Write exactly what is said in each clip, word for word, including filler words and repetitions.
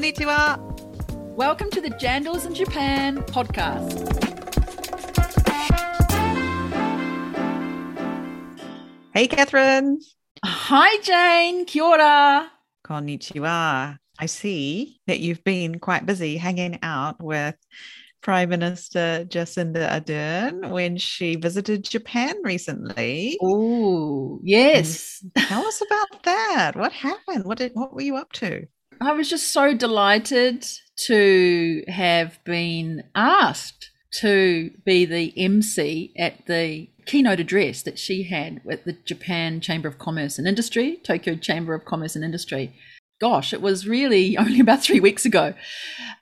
Konnichi Wa. Welcome to the Jandals in Japan podcast. Hey, Catherine. Hi, Jane. Kia ora. Konnichi Wa. I see that you've been quite busy hanging out with Prime Minister Jacinda Ardern when she visited Japan recently. Oh, yes. And tell us about that. What happened? What did, what were you up to? I was just so delighted to have been asked to be the M C at the keynote address that she had at the Japan Chamber of Commerce and Industry, Tokyo Chamber of Commerce and Industry. Gosh, it was really only about three weeks ago.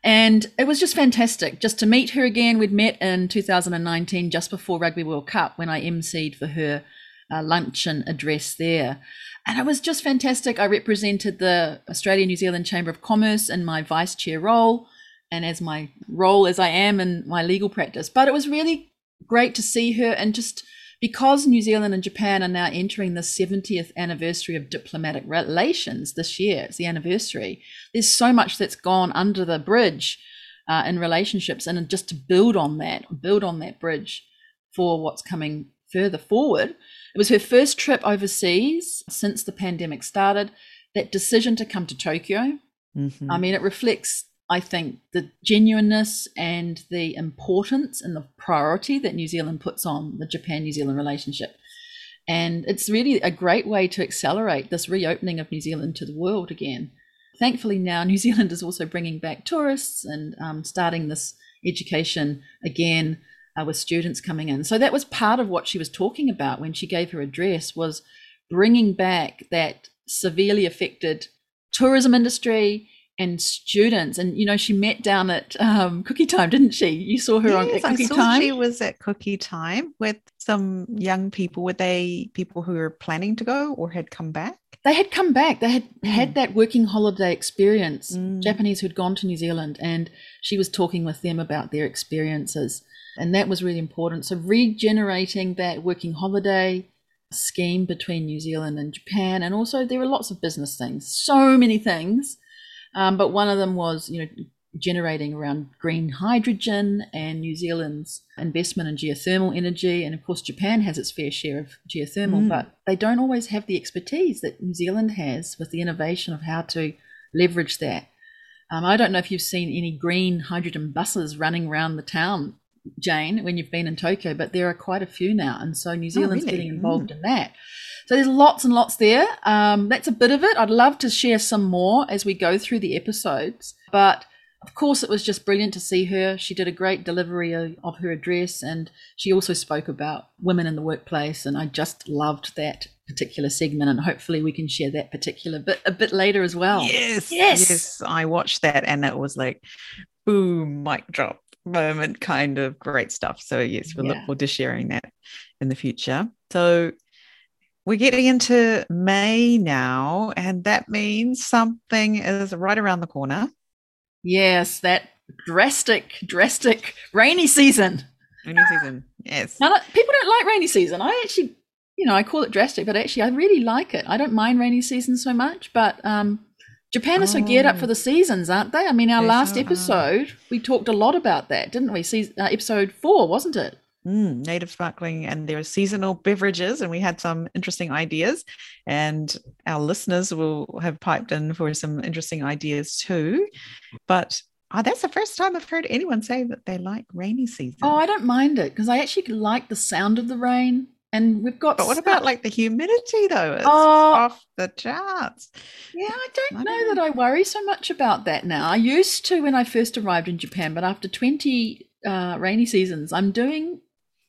And it was just fantastic just to meet her again. We'd met in two thousand nineteen, just before Rugby World Cup, when I emceed for her uh, luncheon address there. And it was just fantastic. I represented the Australia New Zealand Chamber of Commerce in my vice chair role and as my role as I am in my legal practice. But it was really great to see her, and just because New Zealand and Japan are now entering the seventieth anniversary of diplomatic relations this year, it's the anniversary, there's so much that's gone under the bridge uh, in relationships, and just to build on that, build on that bridge for what's coming further forward. It was her first trip overseas since the pandemic started, that decision to come to Tokyo. Mm-hmm. I mean, it reflects, I think, the genuineness and the importance and the priority that New Zealand puts on the Japan-New Zealand relationship. And it's really a great way to accelerate this reopening of New Zealand to the world again. Thankfully now, New Zealand is also bringing back tourists and um, starting this education again uh, with students coming in. So that was part of what she was talking about when she gave her address, was bringing back that severely affected tourism industry and students. And, you know, she met down at um, Cookie Time, didn't she? You saw her yes, on at Cookie I saw Time. She was at Cookie Time with some young people. Were they people who were planning to go or had come back? They had come back. They had mm. had that working holiday experience, mm. Japanese who'd gone to New Zealand, and she was talking with them about their experiences. And that was really important. So regenerating that working holiday scheme between New Zealand and Japan. And also there were lots of business things, so many things. Um, but one of them was, you know, generating around green hydrogen and New Zealand's investment in geothermal energy. And, of course, Japan has its fair share of geothermal, mm. but they don't always have the expertise that New Zealand has with the innovation of how to leverage that. Um, I don't know if you've seen any green hydrogen buses running around the town, Jane, when you've been in Tokyo, but there are quite a few now. And so New Zealand's oh, really? getting involved mm. in that. So there's lots and lots there. Um, that's a bit of it. I'd love to share some more as we go through the episodes. But, of course, it was just brilliant to see her. She did a great delivery of, of her address, and she also spoke about women in the workplace, and I just loved that particular segment, and hopefully we can share that particular bit a bit later as well. Yes. Yes. Yes, I watched that, and it was like, boom, mic drop moment kind of great stuff. So, yes, we'll yeah. look forward to sharing that in the future. So we're getting into May now, and that means something is right around the corner. Yes, that drastic, drastic rainy season. Rainy season, yes. Now, people don't like rainy season. I actually, you know, I call it drastic, but actually I really like it. I don't mind rainy season so much, but um, Japan is oh. so geared up for the seasons, aren't they? I mean, our they last so episode, are. we talked a lot about that, didn't we? Se- uh, episode four, wasn't it? Mm, native sparkling, and there are seasonal beverages, and we had some interesting ideas, and our listeners will have piped in for some interesting ideas too. But oh, that's the first time I've heard anyone say that they like rainy season. Oh, I don't mind it, because I actually like the sound of the rain. And we've got. But what stuff. about like the humidity though? It's oh, off the charts. Yeah, I don't I know don't... that I worry so much about that now. I used to when I first arrived in Japan, but after twenty uh, rainy seasons, I'm doing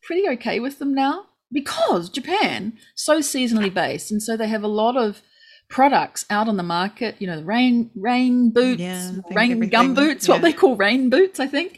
pretty okay with them now, because Japan so seasonally based, and so they have a lot of products out on the market, you know, the rain rain boots, yeah, rain gum boots, yeah. what they call rain boots, I think.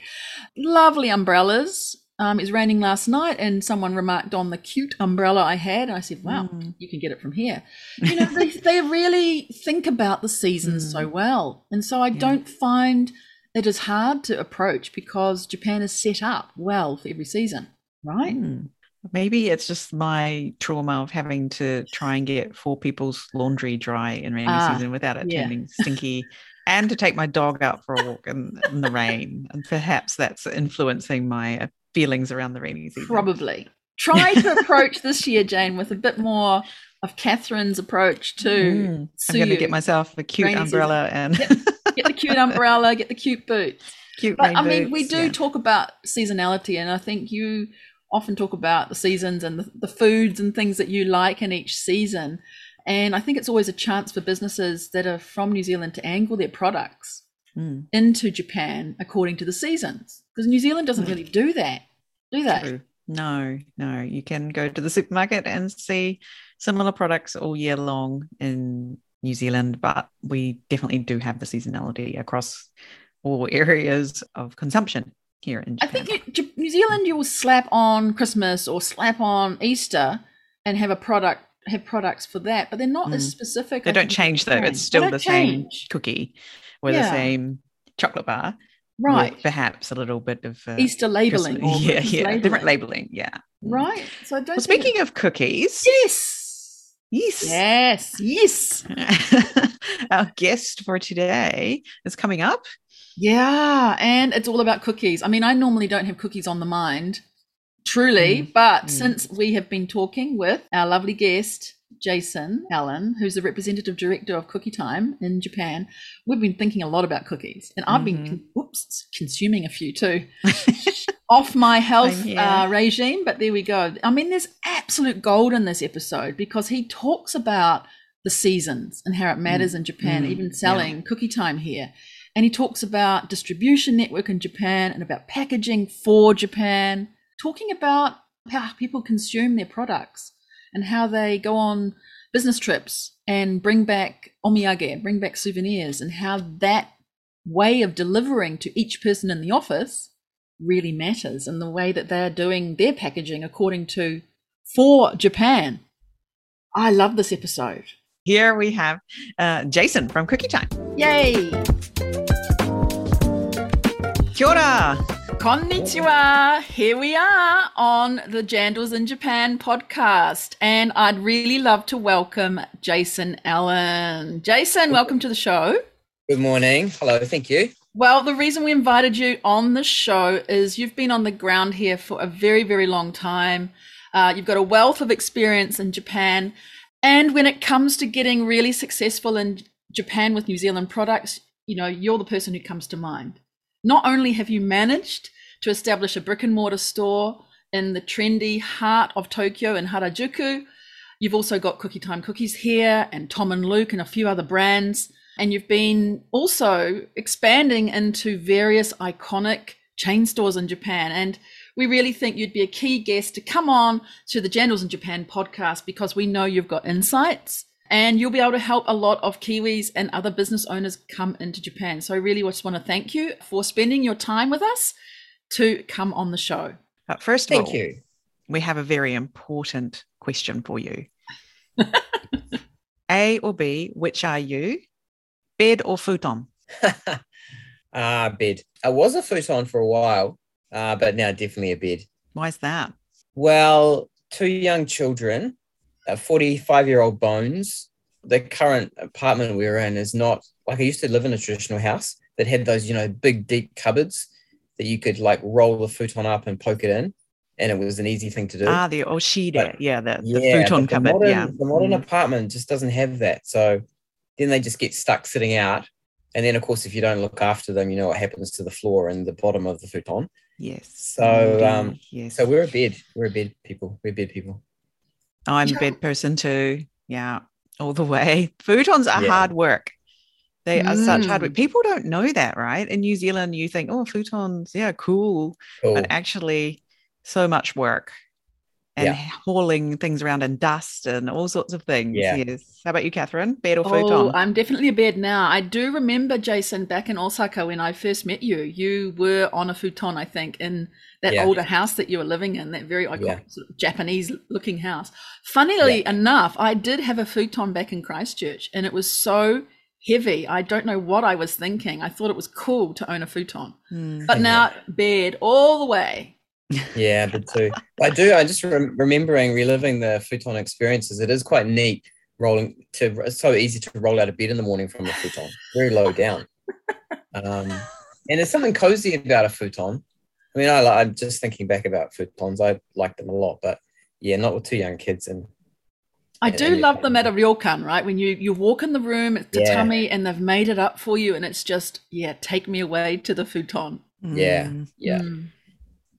Lovely umbrellas. Um, it was raining last night, and someone remarked on the cute umbrella I had, and I said, wow, mm. you can get it from here. You know, they, they really think about the seasons mm. so well, and so I yeah. don't find it is hard to approach, because Japan is set up well for every season. Right. Mm. Maybe it's just my trauma of having to try and get four people's laundry dry in rainy ah, season without it yeah. turning stinky and to take my dog out for a walk in, in the rain. And perhaps that's influencing my feelings around the rainy season. Probably. Try to approach this year, Jane, with a bit more of Catherine's approach to mm, I'm going to get myself a cute rainy umbrella. Season. and get, get the cute umbrella, get the cute boots. Cute but, I mean, boots, we do yeah. talk about seasonality, and I think you often talk about the seasons and the, the foods and things that you like in each season. And I think it's always a chance for businesses that are from New Zealand to angle their products mm. into Japan according to the seasons, because New Zealand doesn't mm. really do that, do they? True. No, no. You can go to the supermarket and see similar products all year long in New Zealand, but we definitely do have the seasonality across all areas of consumption here in Japan. I think you, New Zealand, you will slap on Christmas or slap on Easter and have a product. have products for that, but they're not mm. as specific. They don't change though. It's still the same cookie or yeah. the same chocolate bar, right? Perhaps a little bit of uh, Easter labeling, or yeah, yeah, labeling. different labeling, yeah, right. So, I don't well, speaking it's... of cookies, yes, yes, yes, yes. Our guest for today is coming up. Yeah, and it's all about cookies. I mean, I normally don't have cookies on the mind. Truly, mm, but mm. since we have been talking with our lovely guest, Jason Allen, who's the representative director of Cookie Time in Japan, we've been thinking a lot about cookies, and I've mm-hmm. been oops, consuming a few too off my health uh, regime, but there we go. I mean, there's absolute gold in this episode because he talks about the seasons and how it matters mm. in Japan, mm-hmm. even selling yeah. Cookie Time here. And he talks about distribution network in Japan and about packaging for Japan, talking about how people consume their products and how they go on business trips and bring back omiyage, bring back souvenirs, and how that way of delivering to each person in the office really matters, and the way that they're doing their packaging according to for Japan. I love this episode. Here we have uh, Jason from Cookie Time. Yay! Kia ora! Konnichi Wa. Here we are on the Jandals in Japan podcast, and I'd really love to welcome Jason Allen. Jason, welcome to the show. Good morning. Hello, thank you. Well, the reason we invited you on the show is you've been on the ground here for a very, very long time. Uh, you've got a wealth of experience in Japan, and when it comes to getting really successful in Japan with New Zealand products, you know, you're the person who comes to mind. Not only have you managed to establish a brick and mortar store in the trendy heart of Tokyo in Harajuku, you've also got Cookie Time Cookies here and Tom and Luke and a few other brands. And you've been also expanding into various iconic chain stores in Japan. And we really think you'd be a key guest to come on to the Jandals in Japan podcast, because we know you've got insights and you'll be able to help a lot of Kiwis and other business owners come into Japan. So I really just want to thank you for spending your time with us to come on the show. But first thank of all, you. we have a very important question for you. A or B, which are you? Bed or futon? Ah, uh, bed. I was a futon for a while, uh, but now definitely a bed. Why is that? Well, two young children. A forty-five-year-old bones. The current apartment we're in is not like I used to live in a traditional house that had those, you know, big, deep cupboards that you could like roll the futon up and poke it in, and it was an easy thing to do. Ah, the oshide, but, yeah, the, the yeah, futon the cupboard. Modern, yeah, the modern mm. apartment just doesn't have that, so then they just get stuck sitting out, and then of course if you don't look after them, you know what happens to the floor and the bottom of the futon. Yes. So yeah, um, yes. So we're a bed. We're a bed people. We're bed people. I'm a bed person too. Yeah, all the way. Futons are yeah. hard work. They are mm. such hard work. People don't know that, right? In New Zealand, you think, oh, futons, yeah, cool. cool. But actually, so much work and yeah. hauling things around and dust and all sorts of things. Yeah. Yes. How about you, Catherine? Bed or futon? Oh, I'm definitely a bed now. I do remember, Jason, back in Osaka when I first met you, you were on a futon, I think, in that yeah. older house that you were living in, that very iconic yeah. sort of Japanese-looking house. Funnily yeah. enough, I did have a futon back in Christchurch, and it was so heavy. I don't know what I was thinking. I thought it was cool to own a futon. Mm. But now, bed all the way. Yeah, but too. I do. I just re- remembering reliving the futon experiences. It is quite neat rolling to. It's so easy to roll out of bed in the morning from the futon. Very low down. Um, and there's something cozy about a futon. I mean, I, I'm just thinking back about futons. I like them a lot, but yeah, not with two young kids. And I and, do and love them at a ryokan, right? When you, you walk in the room, it's tatami, yeah. and they've made it up for you, and it's just, yeah, take me away to the futon. Yeah, mm. yeah. Mm.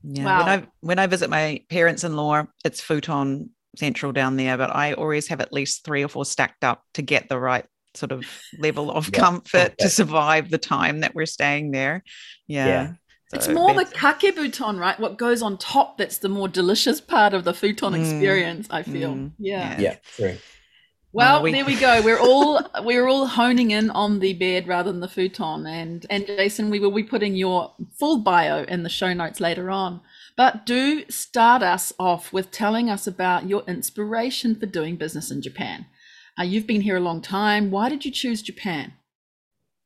yeah. Wow. When I when I visit my parents-in-law, it's futon central down there, but I always have at least three or four stacked up to get the right sort of level of yeah. comfort yeah. to survive the time that we're staying there. Yeah. yeah. So it's more the kakebuton, right? What goes on top that's the more delicious part of the futon mm. experience, I feel. Mm. Yeah. Yeah. True. Well, no, we- there we go. We're all we're all honing in on the bed rather than the futon. And and Jason, we will be putting your full bio in the show notes later on. But do start us off with telling us about your inspiration for doing business in Japan. Uh, you've been here a long time. Why did you choose Japan?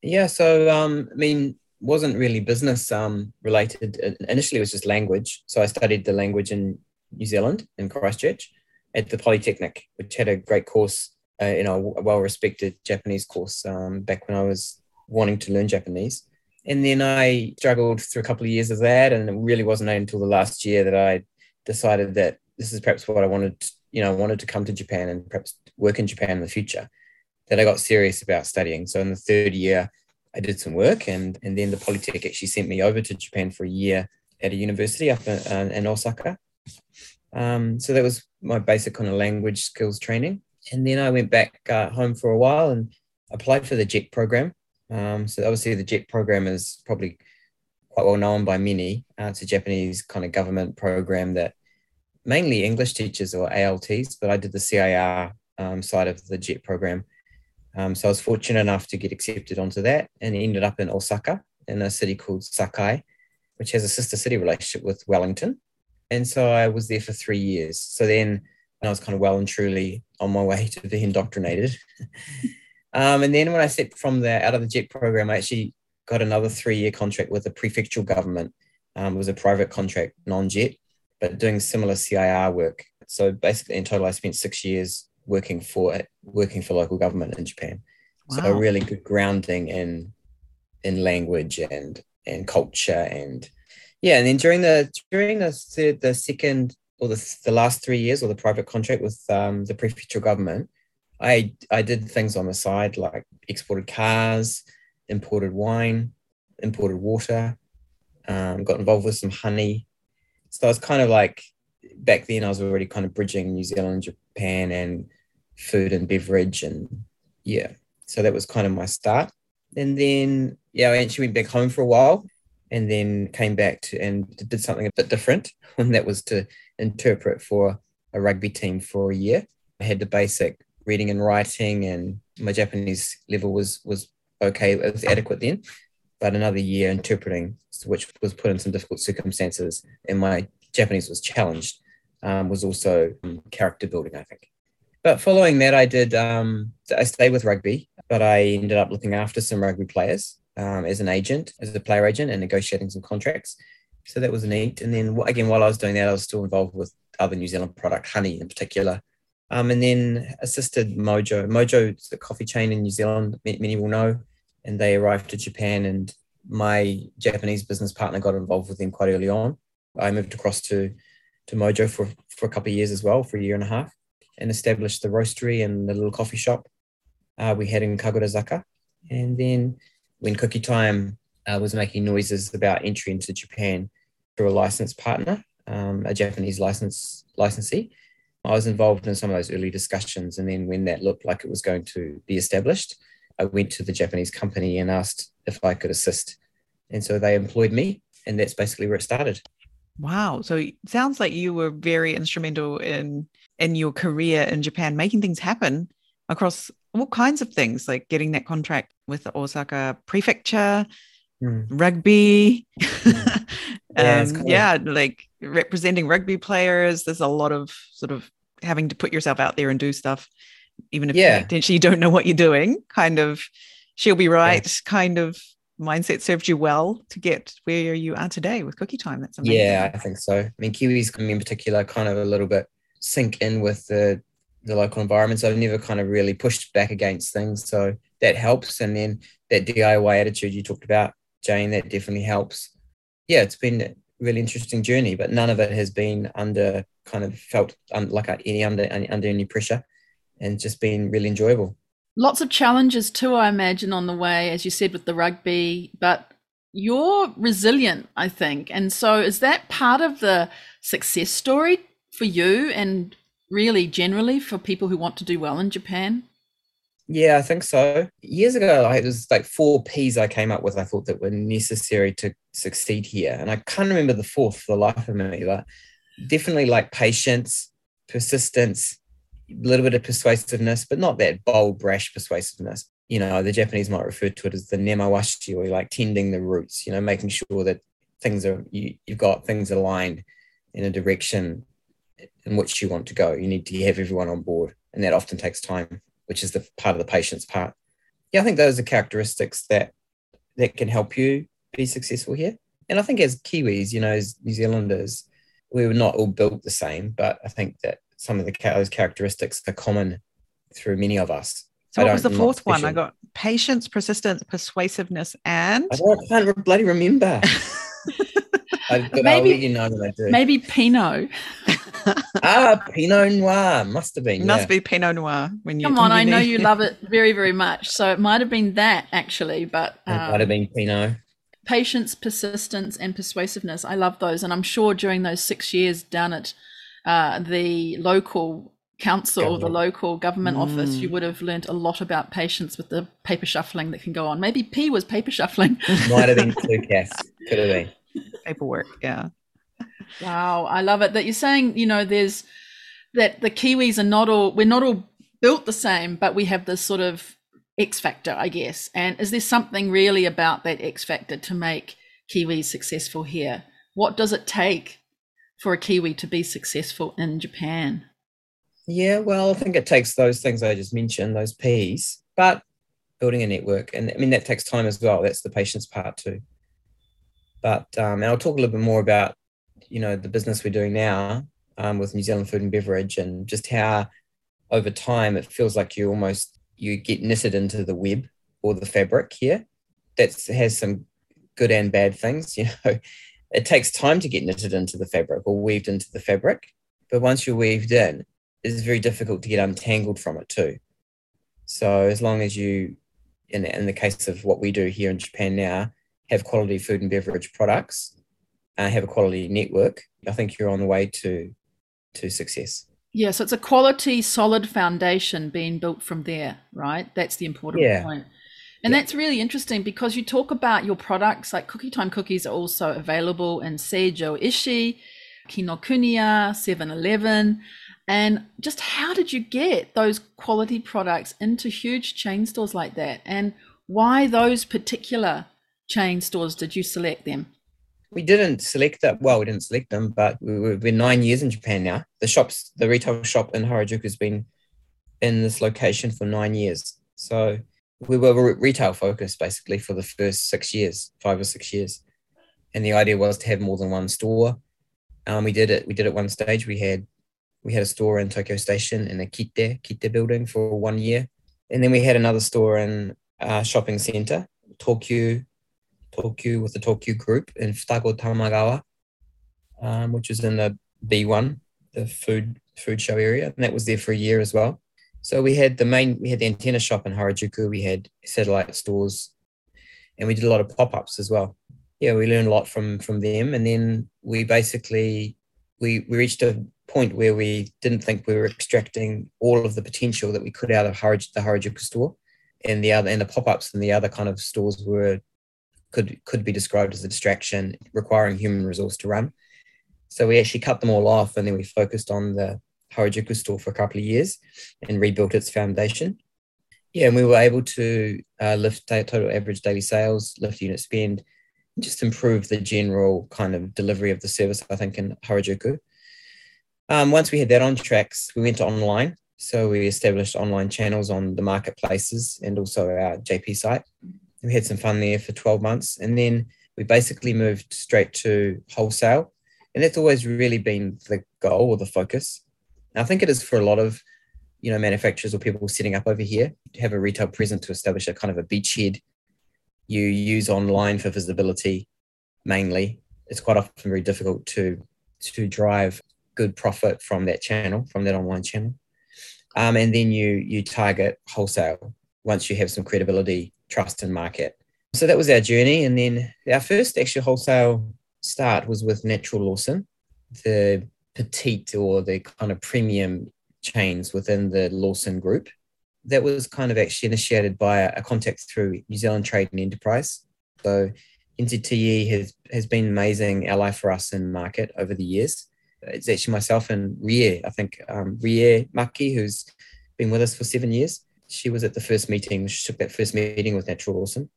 Yeah, so um, I mean, wasn't really business um, related. Initially, it was just language. So I studied the language in New Zealand in Christchurch at the Polytechnic, which had a great course. Uh, you know, a well-respected Japanese course um, back when I was wanting to learn Japanese. And then I struggled through a couple of years of that, and it really wasn't until the last year that I decided that this is perhaps what I wanted, to, you know, I wanted to come to Japan and perhaps work in Japan in the future, that I got serious about studying. So in the third year, I did some work, and, and then the Polytech actually sent me over to Japan for a year at a university up in, uh, in Osaka. Um, so that was my basic kind of language skills training. And then I went back uh, home for a while and applied for the JET program. Um, so obviously the JET program is probably quite well known by many. Uh, it's a Japanese kind of government program that mainly English teachers or A L Ts, but I did the C I R um, side of the JET program. Um, so I was fortunate enough to get accepted onto that and ended up in Osaka in a city called Sakai, which has a sister city relationship with Wellington. And so I was there for three years. So then I was kind of well and truly on my way to be indoctrinated. um, and then when I stepped from the out of the JET program, I actually got another three-year contract with the prefectural government. Um, it was a private contract, non-JET, but doing similar C I R work. So basically, in total, I spent six years working for working for local government in Japan. Wow. So a really good grounding in in language and and culture, and yeah. And then during the during the third, the second. or the, the last three years or the private contract with um, the prefectural government, I I did things on the side, like exported cars, imported wine, imported water, um, got involved with some honey. So I was kind of like, back then I was already kind of bridging New Zealand, Japan, and food and beverage. And yeah, so that was kind of my start. And then, yeah, I actually went back home for a while and then came back to and did something a bit different, and that was to interpret for a rugby team for a year. I had the basic reading and writing, and my Japanese level was was okay, it was adequate then, but another year interpreting, which was put in some difficult circumstances, and my Japanese was challenged, um, was also character building, I think. But following that, I did, um, I stayed with rugby, but I ended up looking after some rugby players um, as an agent, as a player agent, and negotiating some contracts. So that was neat. And then again, while I was doing that, I was still involved with other New Zealand product, honey in particular. Um, and then assisted Mojo. Mojo's a coffee chain in New Zealand, many will know. And they arrived to Japan, and my Japanese business partner got involved with them quite early on. I moved across to, to Mojo for, for a couple of years as well, for a year and a half, and established the roastery and the little coffee shop uh, we had in Kagurazaka. And then when Cookie Time uh, was making noises about entry into Japan, through a licensed partner, um, a Japanese license licensee. I was involved in some of those early discussions, and then when that looked like it was going to be established, I went to the Japanese company and asked if I could assist. And so they employed me, and that's basically where it started. Wow. So it sounds like you were very instrumental in, in your career in Japan, making things happen across all kinds of things, like getting that contract with the Osaka prefecture, mm. rugby, mm. Yeah, um, cool. yeah, like representing rugby players. There's a lot of sort of having to put yourself out there and do stuff, even if yeah. you potentially don't know what you're doing. Kind of, she'll be right. Yeah. Kind of mindset served you well to get where you are today with Cookie Time. That's amazing. Yeah, I think so. I mean, Kiwis in particular, kind of a little bit sink in with the the local environment. So I've never kind of really pushed back against things. So that helps. And then that D I Y attitude you talked about, Jane, that definitely helps. Yeah, it's been a really interesting journey, but none of it has been under kind of felt un- like any under under any pressure, and just been really enjoyable. Lots of challenges too, I imagine, on the way, as you said, with the rugby, but you're resilient, I think. And so is that part of the success story for you and really generally for people who want to do well in Japan? Yeah, I think so. Years ago, I, it was like four P's I came up with, I thought, that were necessary to succeed here. And I can't remember the fourth for the life of me, but definitely like patience, persistence, a little bit of persuasiveness, but not that bold, brash persuasiveness. You know, the Japanese might refer to it as the nemawashi, or like tending the roots, you know, making sure that things are, you, you've got things aligned in a direction in which you want to go. You need to have everyone on board, and that often takes time, which is the part of the patience part. Yeah, I think those are characteristics that that can help you be successful here. And I think as Kiwis, you know, as New Zealanders, we were not all built the same, but I think that some of the those characteristics are common through many of us. So I what was the fourth one? I got patience, persistence, persuasiveness, and... I, don't, I can't bloody remember. I, but maybe, I'll let you know what I do. Maybe Pinot. ah, Pinot Noir. Must have been. Must yeah. be Pinot Noir. When you Come on, I know you love it very, very much. So it might have been that, actually. But um, it might have been Pinot. Patience, persistence, and persuasiveness. I love those. And I'm sure during those six years down at uh, the local council, government. the local government mm. office, you would have learned a lot about patience with the paper shuffling that can go on. Maybe P was paper shuffling. Might have been two casts. Could have been. Paperwork, yeah. Wow, I love it that you're saying, you know, there's that the Kiwis are not all, we're not all built the same, but we have this sort of X factor, I guess. And is there something really about that X factor to make Kiwis successful here? What does it take for a Kiwi to be successful in Japan? Yeah, well, I think it takes those things I just mentioned, those P's, but building a network. And I mean, that takes time as well. That's the patience part too. But, um, and I'll talk a little bit more about, you know, the business we're doing now um, with New Zealand Food and Beverage, and just how over time it feels like you almost, you get knitted into the web or the fabric here. That has some good and bad things, you know. It takes time to get knitted into the fabric or weaved into the fabric. But once you're weaved in, it's very difficult to get untangled from it too. So as long as you, in, in the case of what we do here in Japan now, have quality food and beverage products, uh, have a quality network, I think you're on the way to to success. Yeah, so it's a quality, solid foundation being built from there, right? That's the important yeah. point. And yeah. that's really interesting, because you talk about your products, like Cookie Time cookies are also available in Seijo Ishi, Kinokuniya, seven eleven. And just how did you get those quality products into huge chain stores like that? And why those particular chain stores did you select them? We didn't select that. Well, we didn't select them, but we were, we're nine years in Japan now. The shops, the retail shop in Harajuku has been in this location for nine years. So we were retail focused basically for the first six years, five or six years. And the idea was to have more than one store. Um, we did it. We did it one stage. We had we had a store in Tokyo Station in the Kitte, Kitte building for one year. And then we had another store in our shopping centre, Tokyu Talku with the Tokyu group in Futago Tamagawa, um, which is in the B one, the food food show area, and that was there for a year as well. So we had the main, we had the antenna shop in Harajuku, we had satellite stores, and we did a lot of pop-ups as well. Yeah, we learned a lot from from them, and then we basically we, we reached a point where we didn't think we were extracting all of the potential that we could out of Harajuku, the Harajuku store, and the other and the pop-ups and the other kind of stores were. could could be described as a distraction, requiring human resource to run. So we actually cut them all off, and then we focused on the Harajuku store for a couple of years and rebuilt its foundation. Yeah, and we were able to uh, lift total average daily sales, lift unit spend, and just improve the general kind of delivery of the service, I think, in Harajuku. Um, once we had that on tracks, we went to online. So we established online channels on the marketplaces and also our J P site. We had some fun there for twelve months, and then we basically moved straight to wholesale, and that's always really been the goal or the focus. And I think it is for a lot of, you know, manufacturers or people setting up over here to have a retail presence, to establish a kind of a beachhead you use online for visibility mainly, it's quite often very difficult to to drive good profit from that channel, from that online channel. Um, and then you you target wholesale once you have some credibility, trust and market. So that was our journey. And then our first actual wholesale start was with Natural Lawson, the petite or the kind of premium chains within the Lawson group. That was kind of actually initiated by a contact through New Zealand Trade and Enterprise. So N Z T E has, has been an amazing ally for us in market over the years. It's actually myself and Rie, I think, um, Rie Maki, who's been with us for seven years. She was at the first meeting. She took that first meeting with Natural Lawson.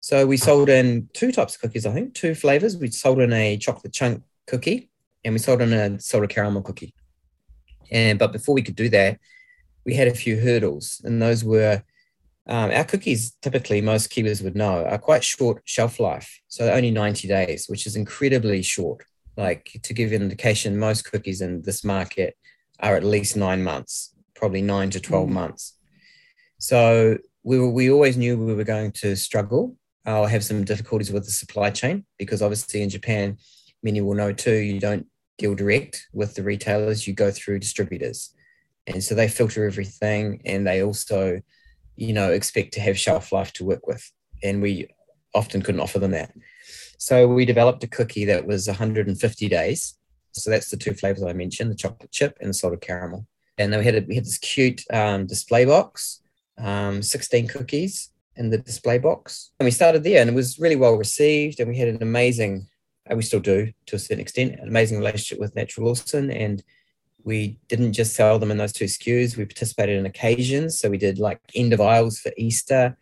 So we sold in two types of cookies, I think, two flavors. We sold in a chocolate chunk cookie and we sold in a soda caramel cookie. And but before we could do that, we had a few hurdles, and those were um, our cookies, typically most Kiwis would know, are quite short shelf life. So only ninety days, which is incredibly short. Like, to give an indication, most cookies in this market are at least nine months, probably nine to twelve mm. months. So we were, we always knew we were going to struggle or have some difficulties with the supply chain, because obviously in Japan, many will know too, you don't deal direct with the retailers, you go through distributors. And so they filter everything, and they also, you know, expect to have shelf life to work with. And we often couldn't offer them that. So we developed a cookie that was one hundred fifty days. So that's the two flavors I mentioned, the chocolate chip and the salted caramel. And then we had, a, we had this cute um, display box, um, sixteen cookies in the display box. And we started there, and it was really well received. And we had an amazing, and we still do to a certain extent, an amazing relationship with Natural Lawson. And we didn't just sell them in those two S K Us. We participated in occasions. So we did like end of aisles for Easter.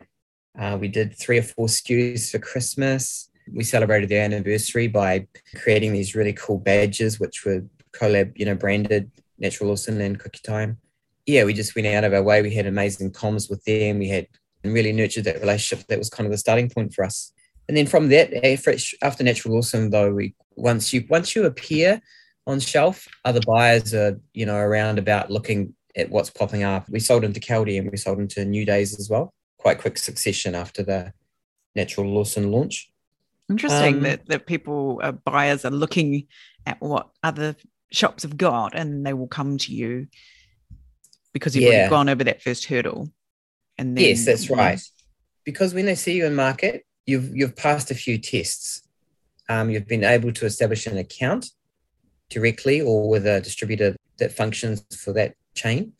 Uh, we did three or four S K Us for Christmas. We celebrated their anniversary by creating these really cool badges, which were collab, you know, branded Natural Lawson and Cookie Time. Yeah, we just went out of our way. We had amazing comms with them. We had really nurtured that relationship. That was kind of the starting point for us. And then from that, after Natural Lawson, though, we once you once you appear on shelf, other buyers are, you know, around about looking at what's popping up. We sold into Kaldi, and we sold into New Days as well. Quite quick succession after the Natural Lawson launch. Interesting um, that, that people, uh, buyers are looking at what other shops have got, and they will come to you because you've yeah. already gone over that first hurdle. And then, yes, that's right. Because when they see you in market, you've you've passed a few tests. Um, you've been able to establish an account directly or with a distributor that functions for that chain.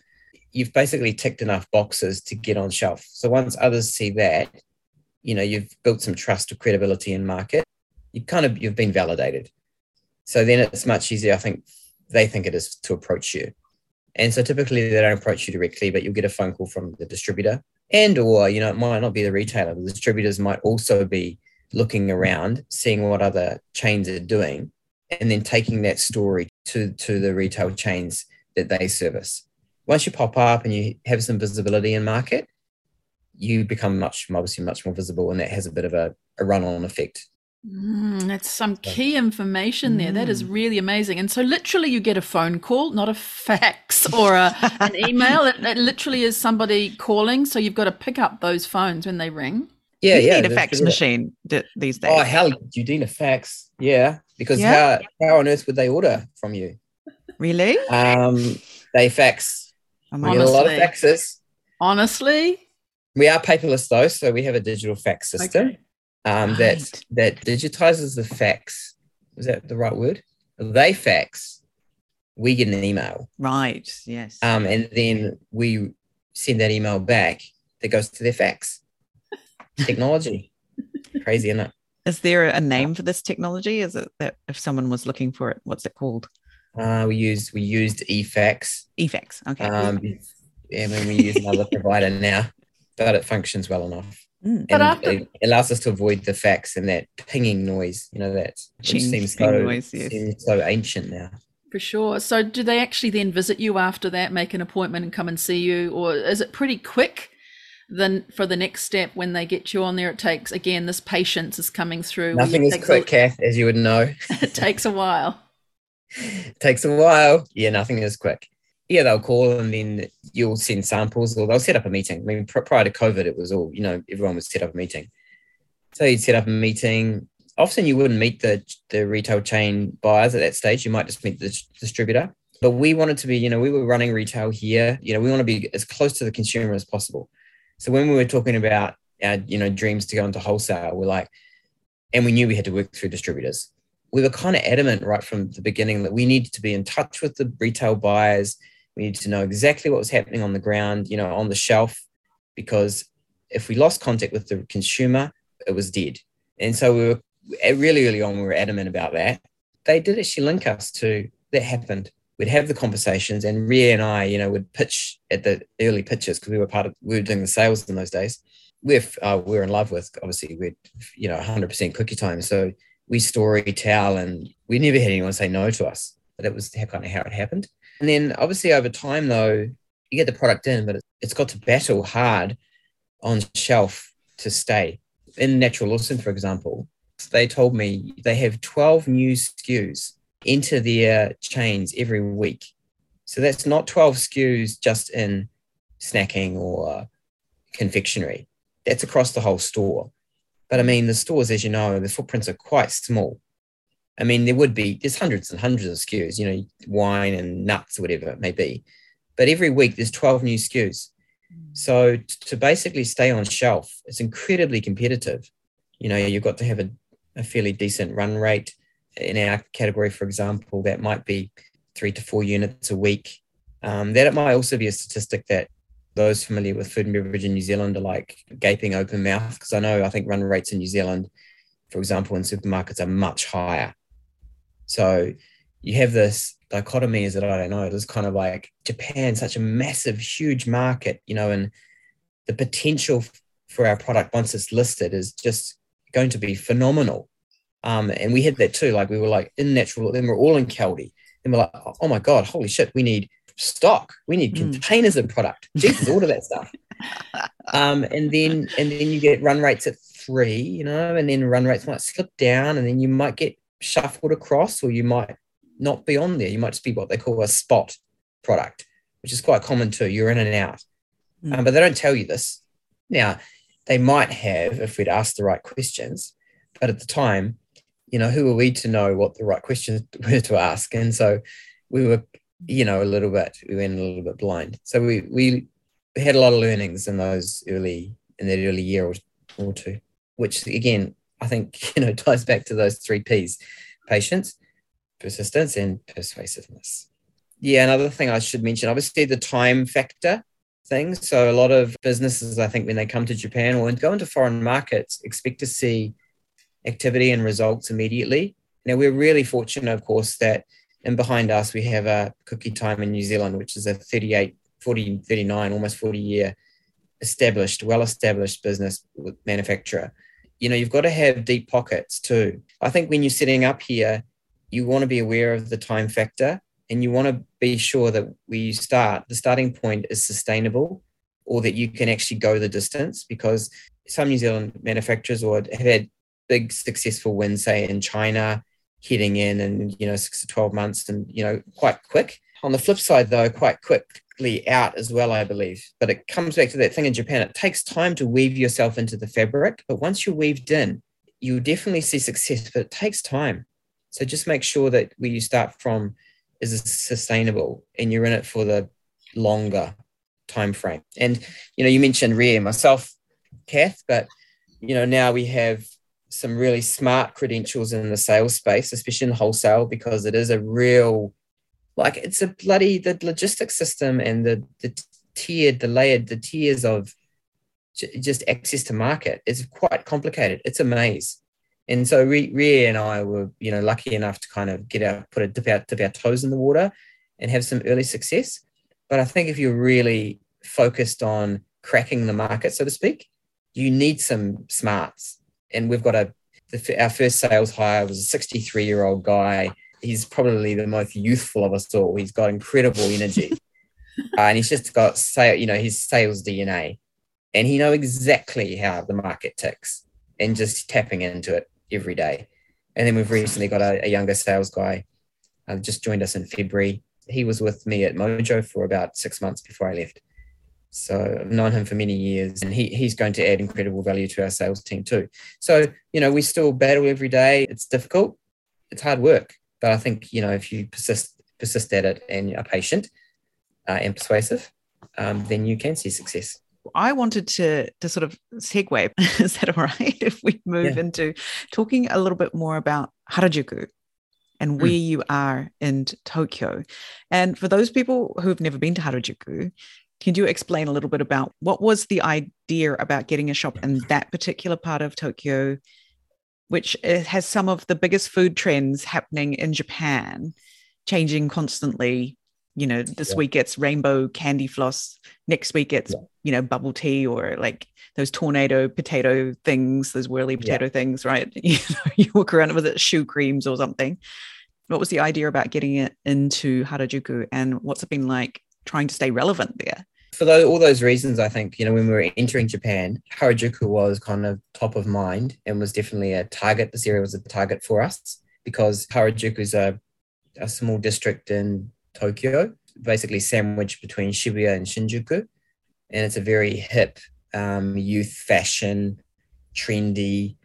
You've basically ticked enough boxes to get on shelf. So once others see that, you know, you've built some trust or credibility in market. You kind of, you've been validated. So then it's much easier, I think, they think it is to approach you. And so typically they don't approach you directly, but you'll get a phone call from the distributor, and or, you know, it might not be the retailer. The distributors might also be looking around, seeing what other chains are doing, and then taking that story to, to the retail chains that they service. Once you pop up and you have some visibility in market, you become much, obviously much more visible, and that has a bit of a, a run-on effect. Mm, that's some key information there. Mm. That is really amazing. And so literally you get a phone call, not a fax or a, an email. It, it literally is somebody calling, so you've got to pick up those phones when they ring. Yeah, you yeah. You need a fax machine d- these days. Oh, hell, you need a fax, yeah, because yeah. How, how on earth would they order from you? Really? Um, they fax. Honestly. We get a lot of faxes. Honestly? We are paperless, though, so we have a digital fax system okay. um, right. that that digitizes the fax. Is that the right word? They fax. We get an email. Right, yes. Um, and then we send that email back that goes to their fax. Technology. Crazy, isn't it? Is there a name for this technology? Is it that if someone was looking for it, what's it called? Uh, we used we used eFax. eFax, okay. Um, and then we use another provider now. But it functions well enough. Mm. And after- it allows us to avoid the fax and that pinging noise, you know, that Ching, seems, so, noise, yes. seems so ancient now. For sure. So do they actually then visit you after that, make an appointment and come and see you? Or is it pretty quick then for the next step when they get you on there? It takes, again, this patience is coming through. Nothing is quick, a- Kath, as you would know. It takes a while. It takes a while. Yeah, nothing is quick. Yeah, they'll call and then you'll send samples, or they'll set up a meeting. I mean, pr- prior to COVID, it was all, you know, everyone would set up a meeting. So you'd set up a meeting. Often you wouldn't meet the the retail chain buyers at that stage. You might just meet the distributor. But we wanted to be, you know, we were running retail here. You know, we want to be as close to the consumer as possible. So when we were talking about our, you know, dreams to go into wholesale, we're like, and we knew we had to work through distributors. We were kind of adamant right from the beginning that we needed to be in touch with the retail buyers. We needed to know exactly what was happening on the ground, you know, on the shelf, because if we lost contact with the consumer, it was dead. And so we were really early on, we were adamant about that. They did actually link us to that happened. We'd have the conversations, and Rie and I, you know, would pitch at the early pitches because we were part of, we were doing the sales in those days. We're, uh, we're in love with, obviously, we're, you know, one hundred percent Cookie Time. So we story tell, and we never had anyone say no to us. But that was kind of how it happened. And then obviously over time, though, you get the product in, but it's got to battle hard on shelf to stay. In Natural Lawson, for example, they told me they have twelve new S K Us into their chains every week. So that's not twelve S K Us just in snacking or confectionery. That's across the whole store. But I mean, the stores, as you know, the footprints are quite small. I mean, there would be, there's hundreds and hundreds of S K Us, you know, wine and nuts, whatever it may be. But every week there's twelve new S K Us. So to basically stay on shelf, it's incredibly competitive. You know, you've got to have a, a fairly decent run rate. In our category, for example, that might be three to four units a week. Um, that it might also be a statistic that those familiar with food and beverage in New Zealand are like gaping open mouth, because I know I think run rates in New Zealand, for example, in supermarkets are much higher. So you have this dichotomy is that, I don't know, it is kind of like Japan, such a massive, huge market, you know, and the potential for our product once it's listed is just going to be phenomenal. Um, and we had that too. Like we were like in Natural, then we're all in Kaldi. And we're like, oh my God, holy shit, we need stock. We need mm. containers of product. Jesus, order that stuff. Um, and then and then you get run rates at three, you know, and then run rates might slip down, and then you might get shuffled across, or you might not be on there. You might just be what they call a spot product, which is quite common too. You're in and out. Mm. Um, but they don't tell you this. Now, they might have if we'd asked the right questions, but at the time, you know, who are we to know what the right questions were to ask? And so we were, you know, a little bit, we went a little bit blind. So we we had a lot of learnings in those early, in that early year or, or two, which again, I think, you know, ties back to those three Ps, patience, persistence, and persuasiveness. Yeah, another thing I should mention, obviously the time factor thing. So a lot of businesses, I think, when they come to Japan or go into foreign markets, expect to see activity and results immediately. Now, we're really fortunate, of course, that in behind us, we have a Cookie Time in New Zealand, which is a thirty-eight, forty, thirty-nine, almost forty-year established, well-established business with manufacturer. You know, you've got to have deep pockets too. I think when you're setting up here, you want to be aware of the time factor, and you want to be sure that where you start, the starting point is sustainable, or that you can actually go the distance, because some New Zealand manufacturers or have had big successful wins, say in China, heading in and, you know, six to twelve months and, you know, quite quick. On the flip side, though, quite quickly out as well, I believe. But it comes back to that thing in Japan. It takes time to weave yourself into the fabric, but once you're weaved in, you'll definitely see success, but it takes time. So just make sure that where you start from is sustainable and you're in it for the longer time frame. And, you know, you mentioned Rie, myself, Kath, but, you know, now we have some really smart credentials in the sales space, especially in wholesale, because it is a real, like it's a bloody, the logistics system and the the tiered, the layered, the tiers of j- just access to market. It's quite complicated. It's a maze. And so Rie and I were, you know, lucky enough to kind of get out, put a dip out, dip our toes in the water and have some early success. But I think if you're really focused on cracking the market, so to speak, you need some smarts. And we've got a, the, our first sales hire was a sixty-three-year-old guy. He's probably the most youthful of us all. He's got incredible energy. uh, and he's just got, sale, you know, his sales D N A. And he knows exactly how the market ticks and just tapping into it every day. And then we've recently got a, a younger sales guy uh, just joined us in February. He was with me at Mojo for about six months before I left. So I've known him for many years, and he he's going to add incredible value to our sales team too. So, you know, we still battle every day. It's difficult. It's hard work. But I think, you know, if you persist persist at it and are patient uh, and persuasive, um, then you can see success. I wanted to to sort of segue, is that all right, if we move yeah. into talking a little bit more about Harajuku and where mm. you are in Tokyo. And for those people who've never been to Harajuku, can you explain a little bit about what was the idea about getting a shop in that particular part of Tokyo, which has some of the biggest food trends happening in Japan, changing constantly? You know, this yeah. week it's rainbow candy floss. Next week it's, yeah. you know, bubble tea, or like those tornado potato things, those whirly potato yeah. things, right? You know, you walk around with it, shoe creams or something. What was the idea about getting it into Harajuku, and what's it been like trying to stay relevant there? For those, all those reasons, I think, you know, when we were entering Japan, Harajuku was kind of top of mind and was definitely a target. This area was a target for us because Harajuku is a, a small district in Tokyo, basically sandwiched between Shibuya and Shinjuku, and it's a very hip, um, youth fashion, trendy,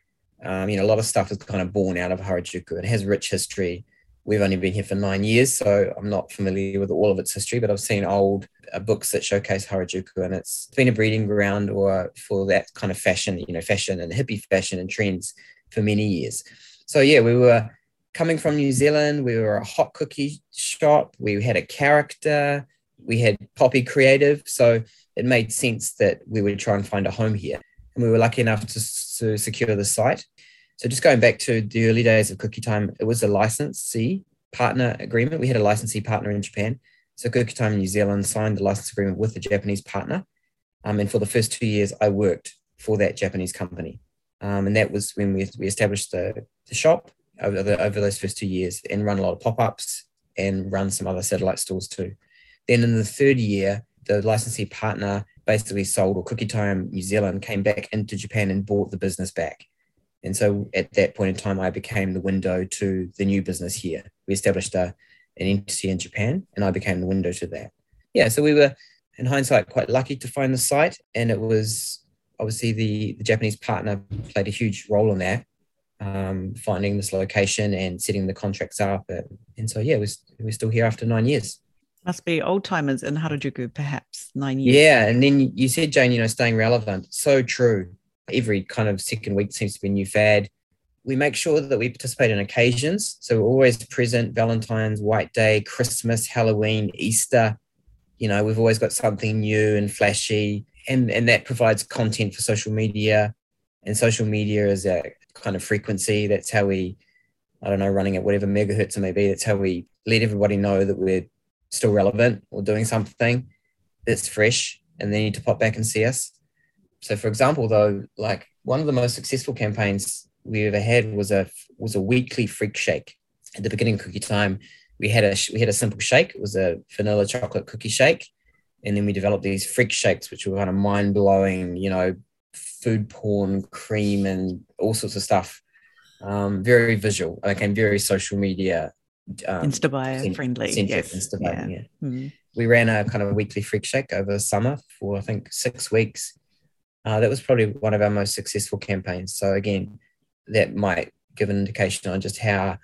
um, you know, a lot of stuff is kind of born out of Harajuku. It has rich history. We've only been here for nine years, so I'm not familiar with all of its history, but I've seen old uh, books that showcase Harajuku, and it's been a breeding ground or for that kind of fashion, you know, fashion and hippie fashion and trends for many years. So yeah, we were coming from New Zealand, we were a hot cookie shop, we had a character, we had Poppy Creative, so it made sense that we would try and find a home here. And we were lucky enough to, to secure the site. So just going back to the early days of Cookie Time, it was a licensee partner agreement. We had a licensee partner in Japan. So Cookie Time New Zealand signed the license agreement with the Japanese partner. Um, and for the first two years, I worked for that Japanese company. Um, and that was when we, we established the, the shop. Over, the, over those first two years, and run a lot of pop-ups and run some other satellite stores too. Then in the third year, the licensee partner basically sold, or Cookie Time New Zealand came back into Japan and bought the business back. And so at that point in time, I became the window to the new business here. We established a, an entity in Japan, and I became the window to that. Yeah, so we were, in hindsight, quite lucky to find the site, and it was obviously the, the Japanese partner played a huge role in that. Um, finding this location and setting the contracts up. And, and so, yeah, we're, we're still here after nine years. Must be old timers in Harajuku, perhaps, nine years. Yeah, and then you said, Jane, you know, staying relevant. So true. Every kind of second week seems to be a new fad. We make sure that we participate in occasions. So we're always present, Valentine's, White Day, Christmas, Halloween, Easter. You know, we've always got something new and flashy. And, and that provides content for social media. And social media is a kind of frequency. That's how we, I don't know, running at whatever megahertz it may be, that's how we let everybody know that we're still relevant or doing something that's fresh and they need to pop back and see us. So for example, though, like one of the most successful campaigns we ever had was a was a weekly freak shake. At the beginning of Cookie Time, we had a we had a simple shake. It was a vanilla chocolate cookie shake, and then we developed these freak shakes, which were kind of mind-blowing, you know, food porn, cream, and all sorts of stuff. Um, very visual, like, and very social media. Um, Insta-bio friendly. Yes. Insta-bio, yeah. yeah. Mm-hmm. We ran a kind of weekly freak shake over the summer for, I think, six weeks. Uh, that was probably one of our most successful campaigns. So again, that might give an indication on just how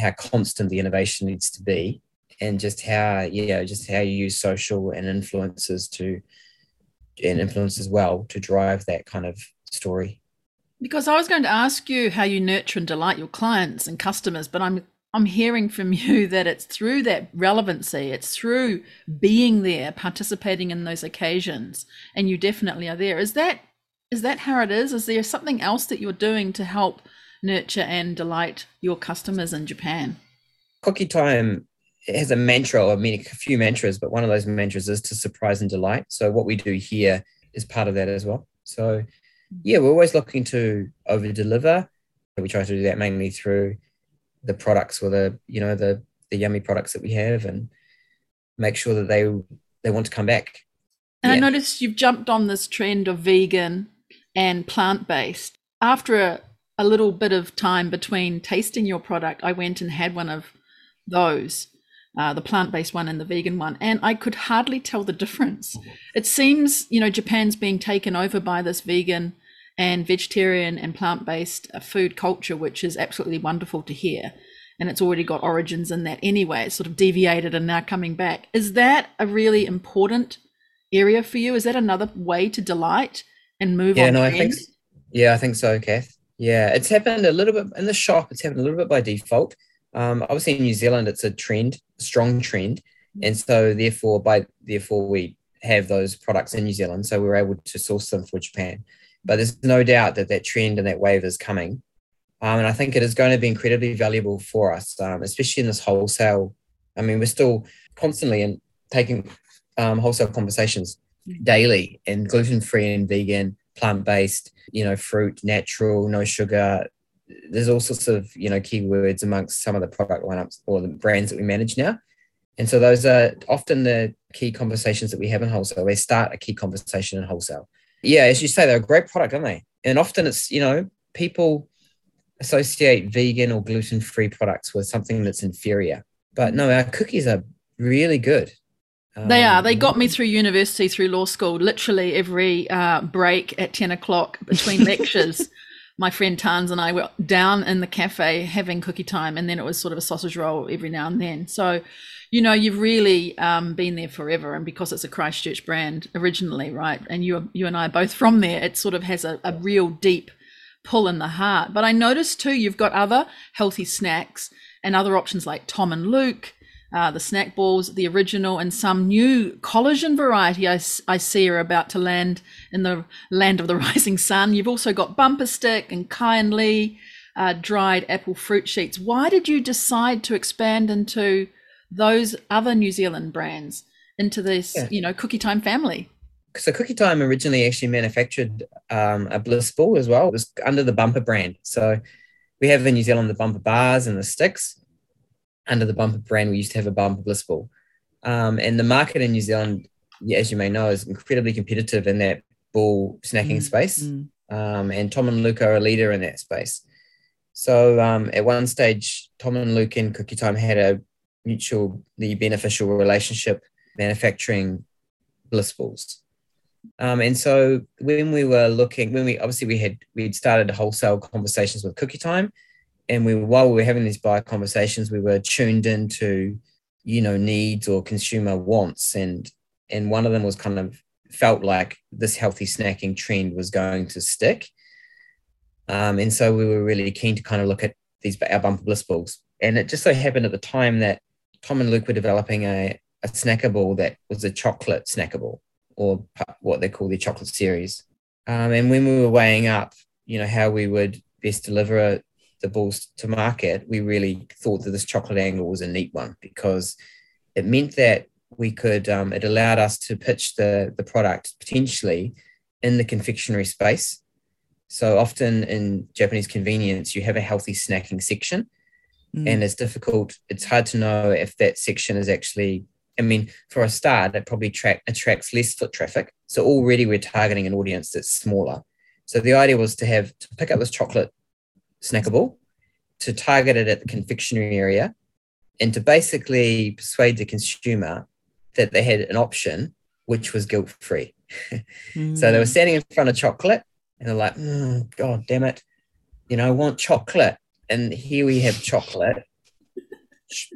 how constant the innovation needs to be, and just how, you know, just how you use social and influencers to and influence as well to drive that kind of story. Because I was going to ask you how you nurture and delight your clients and customers, but I'm I'm hearing from you that it's through that relevancy, it's through being there, participating in those occasions, and you definitely are there. Is that is that how it is? Is there something else that you're doing to help nurture and delight your customers in Japan? Cookie Time It has a mantra, or many, a few mantras, but one of those mantras is to surprise and delight. So what we do here is part of that as well. So, yeah, we're always looking to over-deliver. We try to do that mainly through the products, or the, you know, the the yummy products that we have, and make sure that they they want to come back. And yeah. I noticed you've jumped on this trend of vegan and plant-based. After a, a little bit of time between tasting your product, I went and had one of those. uh, the plant-based one and the vegan one, and I could hardly tell the difference. It seems, you know, Japan's being taken over by this vegan and vegetarian and plant-based food culture, which is absolutely wonderful to hear. And it's already got origins in that anyway. It's sort of deviated and now coming back. Is that a really important area for you? Is that another way to delight and move yeah, on? No, I think, yeah, I think so, Kath. Yeah, it's happened a little bit in the shop. It's happened a little bit by default. Um, obviously, in New Zealand, it's a trend, a strong trend. And so therefore, by therefore, we have those products in New Zealand. So we're able to source them for Japan. But there's no doubt that that trend and that wave is coming. Um, and I think it is going to be incredibly valuable for us, um, especially in this wholesale. I mean, we're still constantly in taking um, wholesale conversations daily, and gluten-free and vegan, plant-based, you know, fruit, natural, no sugar. There's all sorts of, you know, keywords amongst some of the product lineups or the brands that we manage now. And so those are often the key conversations that we have in wholesale. They start a key conversation in wholesale. Yeah, as you say, they're a great product, aren't they? And often it's, you know, people associate vegan or gluten-free products with something that's inferior. But no, our cookies are really good. Um, they are. They got me through university, through law school, literally every uh, break at ten o'clock between lectures. My friend Tans and I were down in the cafe having cookie time, and then it was sort of a sausage roll every now and then. So, you know, you've really um, been there forever, and because it's a Christchurch brand originally, right, and you you and I are both from there, it sort of has a, a real deep pull in the heart. But I noticed too, you've got other healthy snacks and other options like Tom and Luke, uh, the snack balls, the original, and some new collagen variety I, I see are about to land in the land of the rising sun. You've also got Bumper Stick and Kainlea, uh, dried apple fruit sheets. Why did you decide to expand into those other New Zealand brands, into this, yeah. you know, Cookie Time family? So Cookie Time originally actually manufactured um, a bliss ball as well. It was under the Bumper brand. So we have in New Zealand the Bumper bars and the sticks. Under the Bumper brand, we used to have a Bumper bliss ball. Um, and the market in New Zealand, yeah, as you may know, is incredibly competitive in that ball snacking mm, space. Mm. Um, and Tom and Luke are a leader in that space. So um, at one stage, Tom and Luke and Cookie Time had a mutually beneficial relationship manufacturing bliss balls. Um, and so when we were looking, when we obviously we had we'd started wholesale conversations with Cookie Time, and we while we were having these buyer conversations, we were tuned into, you know, needs or consumer wants, and and one of them was kind of felt like this healthy snacking trend was going to stick, um, and so we were really keen to kind of look at these our Bumper bliss balls, and it just so happened at the time that Tom and Luke were developing a a snackable that was a chocolate snackable, or what they call the chocolate series. Um, and when we were weighing up, you know, how we would best deliver the balls to market, we really thought that this chocolate angle was a neat one, because it meant that we could, um, it allowed us to pitch the, the product potentially in the confectionery space. So often in Japanese convenience, you have a healthy snacking section, mm. and it's difficult, it's hard to know if that section is actually, I mean, for a start, it probably tra- attracts less foot traffic. So already we're targeting an audience that's smaller. So the idea was to have to pick up this chocolate snackable, to target it at the confectionery area, and to basically persuade the consumer that they had an option which was guilt-free. mm. So they were standing in front of chocolate, and they're like, mm, God damn it, you know, I want chocolate. And here we have chocolate.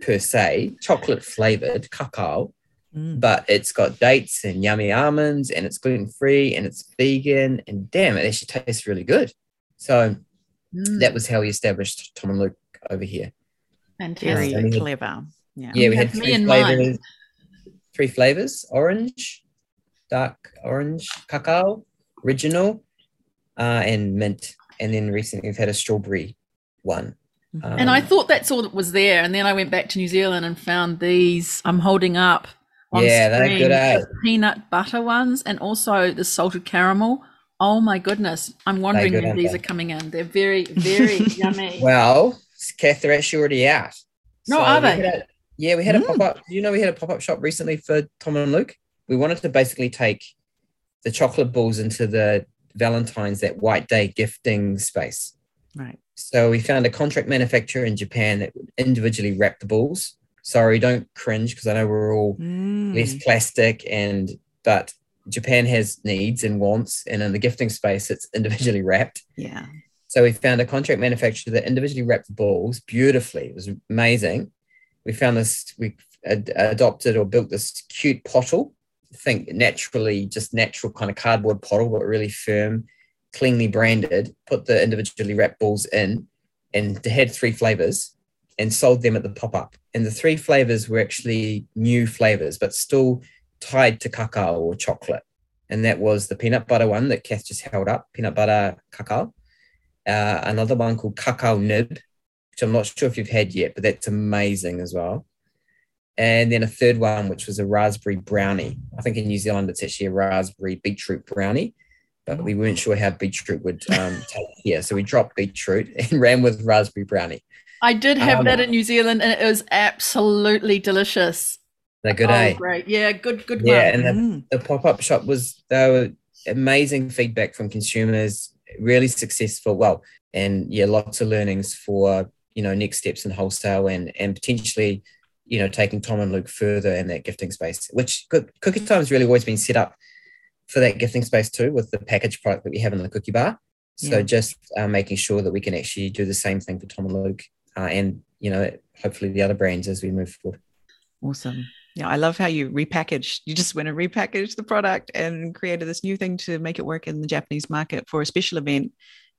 Per se, chocolate flavored cacao, mm. but it's got dates and yummy almonds, and it's gluten free, and it's vegan, and damn, it actually tastes really good. So mm. that was how we established Tom and Luke over here. Fantastic. Very clever. Yeah, yeah, we had three flavors, three flavors: orange, dark orange, cacao, original, uh, and mint. And then recently we've had a strawberry one. Um, and I thought that's all that was there, and then I went back to New Zealand and found these. I'm holding up on yeah, screen, they're good, eh? The peanut butter ones, and also the salted caramel. Oh my goodness! I'm wondering when these they? are coming in. They're very, very yummy. Well, Kath, they're actually already out. No, so are they? A, yeah, we had mm. a pop up. You know, we had a pop up shop recently for Tom and Luke. We wanted to basically take the chocolate balls into the Valentine's, that White Day gifting space, right? So we found a contract manufacturer in Japan that would individually wrap the balls sorry, don't cringe, because I know we're all mm. less plastic, and but Japan has needs and wants, and in the gifting space, it's individually wrapped. Yeah. So we found a contract manufacturer that individually wrapped balls beautifully. It was amazing. We found this, we ad- adopted or built this cute pottle. I think naturally, just natural kind of cardboard pottle, but really firm, cleanly branded, put the individually wrapped balls in, and had three flavors and sold them at the pop-up. And the three flavors were actually new flavors, but still tied to cacao or chocolate. And that was the peanut butter one that Kath just held up, peanut butter cacao. Uh, another one called cacao nib, which I'm not sure if you've had yet, but that's amazing as well. And then a third one, which was a raspberry brownie. I think in New Zealand, it's actually a raspberry beetroot brownie, but we weren't sure how beetroot would um, take here. So we dropped beetroot and ran with raspberry brownie. I did have um, that in New Zealand, and it was absolutely delicious. They're good, oh, eh? Great. Yeah, good, good yeah, one. Yeah, and the, the pop-up shop was, they were amazing feedback from consumers, really successful. Well, and yeah, lots of learnings for, you know, next steps in wholesale and and potentially, you know, taking Tom and Luke further in that gifting space, which Cookie Time's really always been set up for that gifting space too, with the packaged product that we have in the cookie bar. So yeah. just uh, making sure that we can actually do the same thing for Tom and Luke uh, and, you know, hopefully the other brands as we move forward. Awesome. Yeah, I love how you repackaged. You just went and repackaged the product and created this new thing to make it work in the Japanese market for a special event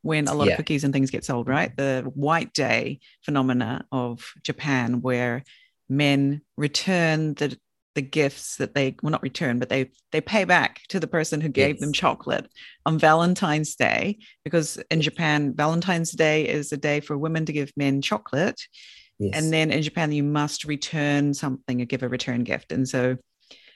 when a lot yeah. of cookies and things get sold, right? The White Day phenomena of Japan, where men return the the gifts that they well not return, but they they pay back to the person who gave yes. them chocolate on Valentine's Day, because in Japan, Valentine's Day is a day for women to give men chocolate. Yes. And then in Japan, you must return something or give a return gift. And so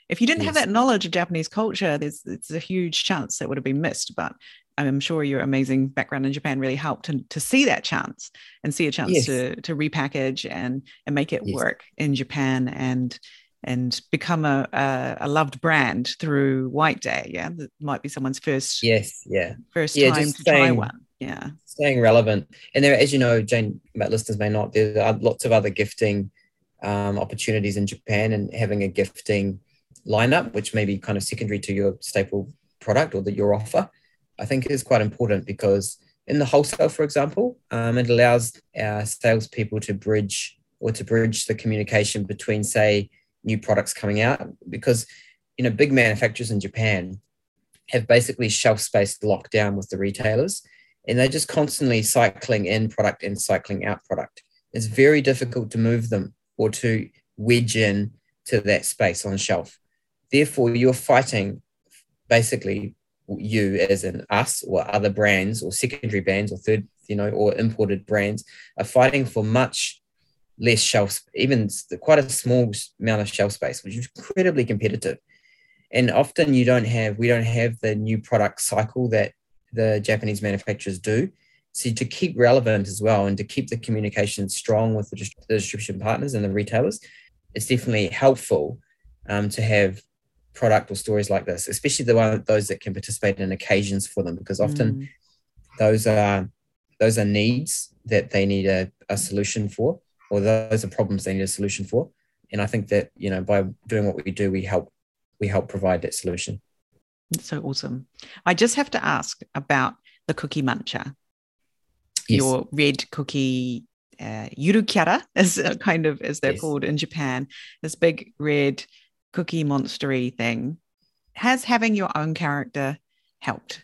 if you didn't yes. have that knowledge of Japanese culture, there's it's a huge chance that would have been missed. But I'm sure your amazing background in Japan really helped to, to see that chance and see a chance yes. to, to repackage and, and make it yes. work in Japan and and become a, a, a loved brand through White Day. Yeah, that might be someone's first, yes, yeah. first yeah, time to staying, try one. Yeah, staying relevant. And there, as you know, Jane, listeners may not, there are lots of other gifting um, opportunities in Japan, and having a gifting lineup, which may be kind of secondary to your staple product or the, your offer, I think is quite important, because in the wholesale, for example, um, it allows our salespeople to bridge or to bridge the communication between, say, new products coming out, because, you know, big manufacturers in Japan have basically shelf space locked down with the retailers, and they're just constantly cycling in product and cycling out product. It's very difficult to move them or to wedge in to that space on shelf. Therefore, you're fighting basically you as in us or other brands or secondary brands or third, you know, or imported brands are fighting for much less shelf, even quite a small amount of shelf space, which is incredibly competitive. And often you don't have, we don't have the new product cycle that the Japanese manufacturers do. So to keep relevant as well, and to keep the communication strong with the, the distribution partners and the retailers, it's definitely helpful um, to have product or stories like this, especially the one those that can participate in occasions for them, because often mm. those are those are needs that they need a, a solution for, or those are problems they need a solution for. And I think that, you know, by doing what we do, we help we help provide that solution. That's so awesome. I just have to ask about the Cookie Muncher, yes. your red cookie, uh, yurukyara, as kind of as they're yes. called in Japan. This big red cookie monstery thing. Has having your own character helped?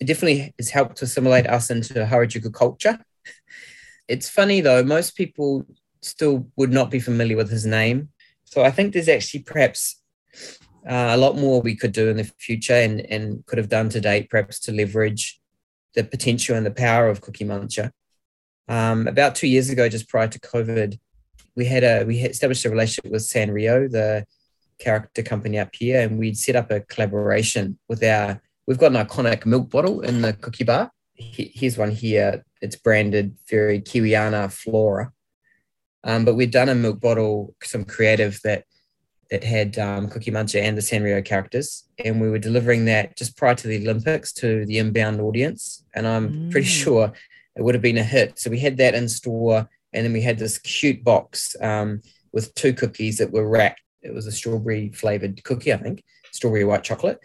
It definitely has helped to assimilate us into Harajuku culture. It's funny though, most people still would not be familiar with his name. So I think there's actually perhaps uh, a lot more we could do in the future and, and could have done to date, perhaps to leverage the potential and the power of Cookie Muncher. Um, about two years ago, just prior to COVID, we had a we had established a relationship with Sanrio, the character company up here, and we'd set up a collaboration with our, we've got an iconic milk bottle in the cookie bar. Here's one here. It's branded very Kiwiana Flora. Um, but we'd done a milk bottle, some creative that that had um, Cookie Muncher and the Sanrio characters. And we were delivering that just prior to the Olympics to the inbound audience. And I'm mm. pretty sure it would have been a hit. So we had that in store. And then we had this cute box um, with two cookies that were wrapped. It was a strawberry flavored cookie, I think, strawberry white chocolate.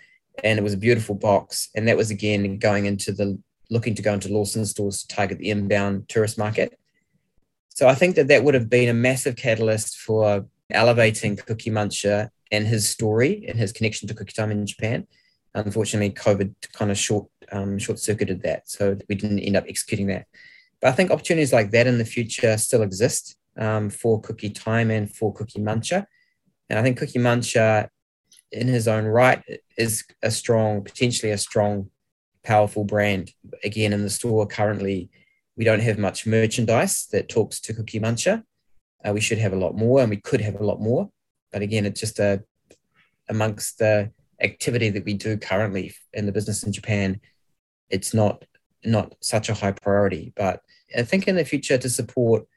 And it was a beautiful box. And that was, again, going into the, looking to go into Lawson stores to target the inbound tourist market. So I think that that would have been a massive catalyst for elevating Cookie Muncher and his story and his connection to Cookie Time in Japan. Unfortunately, COVID kind of short, um, short-circuited that. So we didn't end up executing that. But I think opportunities like that in the future still exist um, for Cookie Time and for Cookie Muncher. And I think Cookie Muncher in his own right is a strong, potentially a strong, powerful brand. Again, in the store currently, we don't have much merchandise that talks to Cookie Muncher. Uh, we should have a lot more, and we could have a lot more. But again, it's just a, amongst the activity that we do currently in the business in Japan, it's not, not such a high priority. But I think in the future to support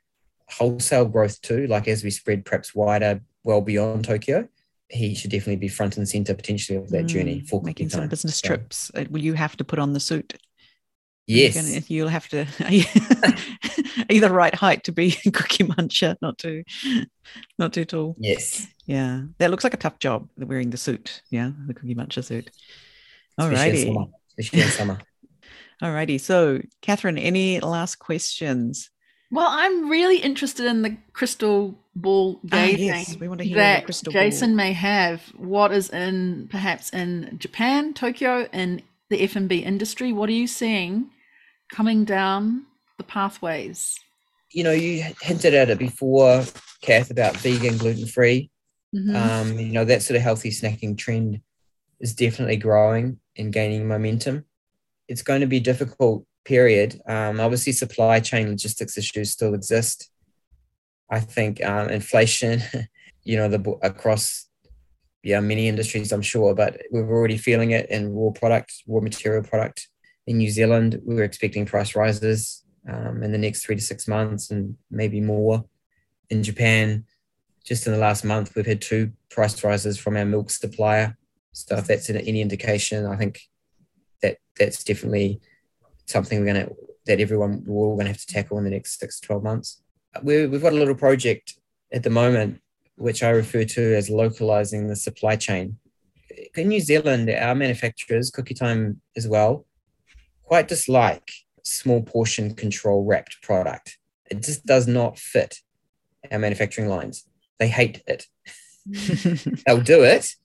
wholesale growth too, like as we spread perhaps wider, well beyond Tokyo, he should definitely be front and centre potentially of that mm, journey for making some time. Business so. Trips. Will you have to put on the suit? Yes. Gonna, you'll have to either right height to be Cookie Muncher, not too, not too tall. Yes. Yeah. That looks like a tough job, wearing the suit. Yeah, the Cookie Muncher suit. All righty. Especially in summer. All righty. So, Catherine, any last questions? Well, I'm really interested in the crystal ball gazing. Ah, yes. We want to hear that crystal Jason ball. May have. What is in perhaps in Japan, Tokyo, in the F and B industry? What are you seeing coming down the pathways? You know, you hinted at it before, Kath, about vegan, gluten-free. Mm-hmm. Um, you know, that sort of healthy snacking trend is definitely growing and gaining momentum. It's going to be difficult. Period. Um, obviously, supply chain logistics issues still exist. I think um, inflation, you know, the across yeah many industries, I'm sure, but we're already feeling it in raw product, raw material product. In New Zealand, we were expecting price rises um, in the next three to six months and maybe more. In Japan, just in the last month, we've had two price rises from our milk supplier. So if that's any indication, I think that that's definitely something we're going to, that everyone, we're all going to have to tackle in the next six to twelve months. We're, we've got a little project at the moment, which I refer to as localizing the supply chain. In New Zealand, our manufacturers, Cookie Time as well, quite dislike small portion control wrapped product. It just does not fit our manufacturing lines. They hate it. They'll do it,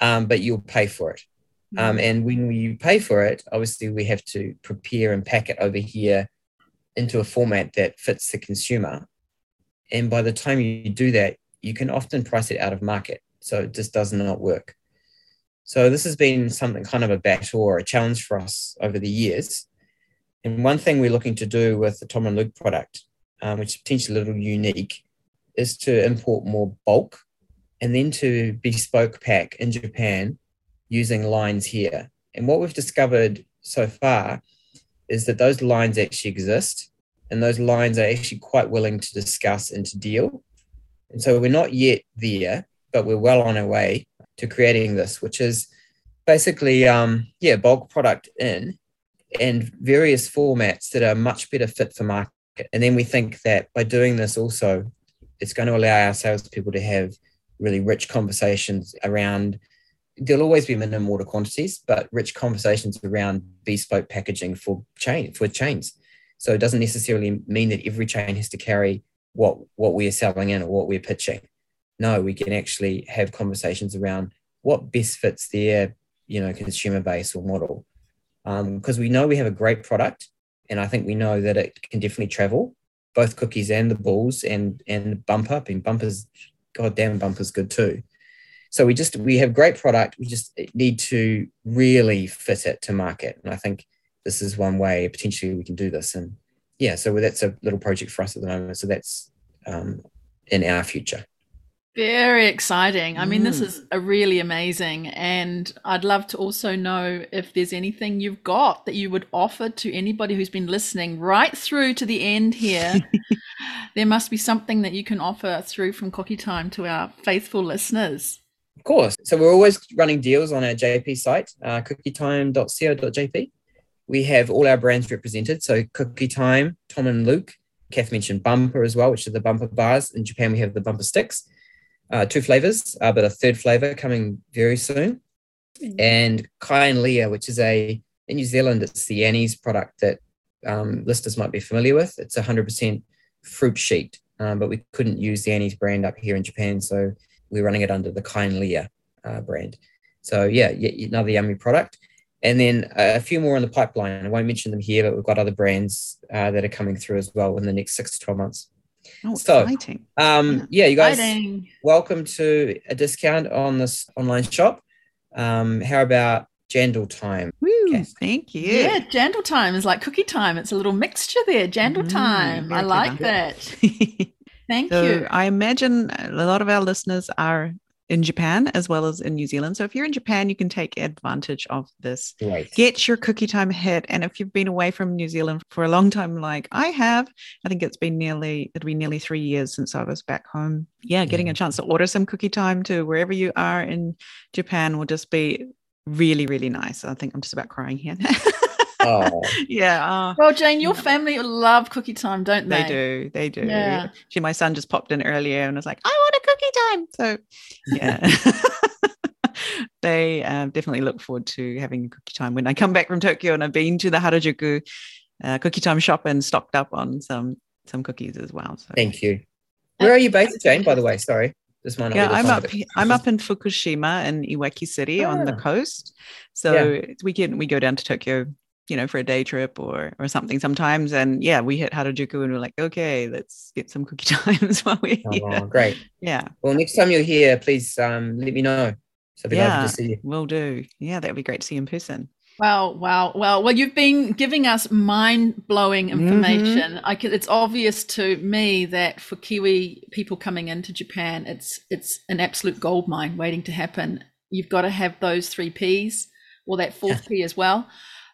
um, but you'll pay for it. Um, and when you pay for it, obviously we have to prepare and pack it over here into a format that fits the consumer. And by the time you do that, you can often price it out of market. So it just does not work. So this has been something kind of a battle or a challenge for us over the years. And one thing we're looking to do with the Tom and Luke product, um, which is potentially a little unique, is to import more bulk and then to bespoke pack in Japan using lines here. And what we've discovered so far is that those lines actually exist, and those lines are actually quite willing to discuss and to deal. And so we're not yet there, but we're well on our way to creating this, which is basically, um, yeah, bulk product in and various formats that are much better fit for market. And then we think that by doing this also, it's going to allow our salespeople to have really rich conversations around, there'll always be minimum order quantities, but rich conversations around bespoke packaging for chain for chains. So it doesn't necessarily mean that every chain has to carry what, what we are selling in or what we're pitching. No, we can actually have conversations around what best fits their, you know, consumer base or model. Because um, we know we have a great product, and I think we know that it can definitely travel, both cookies and the balls and and the bumper. I mean, bumpers, goddamn, bumper's good too. So we just, we have great product. We just need to really fit it to market. And I think this is one way potentially we can do this. And yeah, so that's a little project for us at the moment. So that's um, in our future. Very exciting. I mean, mm. this is a really amazing. And I'd love to also know if there's anything you've got that you would offer to anybody who's been listening right through to the end here. There must be something that you can offer through from Cookie Time to our faithful listeners. Of course. So we're always running deals on our J P site, uh, cookie time dot co dot j p. We have all our brands represented. So Cookie Time, Tom and Luke, Kath mentioned Bumper as well, which are the bumper bars. In Japan, we have the bumper sticks, uh, two flavors, uh, but a third flavor coming very soon. Mm-hmm. And Kainlea, which is a, in New Zealand, it's the Annie's product that um, listeners might be familiar with. It's one hundred percent fruit sheet, um, but we couldn't use the Annie's brand up here in Japan, so we're running it under the Kainlea uh, brand. So, yeah, yet another yummy product. And then a few more in the pipeline. I won't mention them here, but we've got other brands uh, that are coming through as well in the next six to twelve months. Oh, so, exciting. Um, yeah. yeah, you guys, exciting. Welcome to a discount on this online shop. Um, how about Jandal time? Woo, okay. Thank you. Yeah, Jandal time is like cookie time. It's a little mixture there, Jandal mm, time. I like that. Thank so you. I imagine a lot of our listeners are in Japan as well as in New Zealand. So if you're in Japan, you can take advantage of this. Right. Get your cookie time hit. And if you've been away from New Zealand for a long time, like I have, I think it's been nearly, it'll be nearly three years since I was back home. Yeah, getting a chance to order some cookie time to wherever you are in Japan will just be really, really nice. I think I'm just about crying here. Oh. Yeah. Uh, well, Jane, your family love cookie time, don't they? They do. They do. Yeah. She, my son just popped in earlier and was like, I want a cookie time. So, yeah. They um, definitely look forward to having cookie time. When I come back from Tokyo and I've been to the Harajuku uh, cookie time shop and stocked up on some some cookies as well. So. Thank you. Where are you based, Jane, by the way? Sorry. This might not yeah, be I'm up. I'm up in Fukushima in Iwaki City oh. on the coast. So yeah. we get we go down to Tokyo, you know, for a day trip or or something sometimes. And yeah, we hit Harajuku and we're like, okay, let's get some cookie times while we're here. Oh, great. Yeah. Well, next time you're here, please um, let me know. So I'd be yeah, lovely to see you. Will do. Yeah, that would be great to see you in person. Wow, wow, wow. Well, you've been giving us mind-blowing information. Mm-hmm. I can, it's obvious to me that for Kiwi people coming into Japan, it's it's an absolute goldmine waiting to happen. You've got to have those three Ps or that fourth P as well.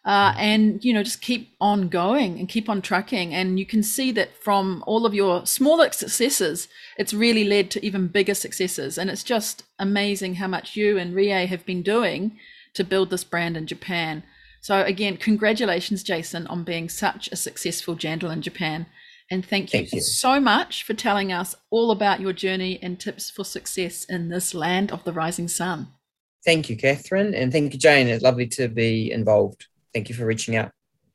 Uh, and, you know, just keep on going and keep on trucking. And you can see that from all of your smaller successes, it's really led to even bigger successes. And it's just amazing how much you and Rie have been doing to build this brand in Japan. So, again, congratulations, Jason, on being such a successful Jandal in Japan. And thank you, thank you so much for telling us all about your journey and tips for success in this land of the rising sun. Thank you, Catherine. And thank you, Jane. It's lovely to be involved. Thank you for reaching out.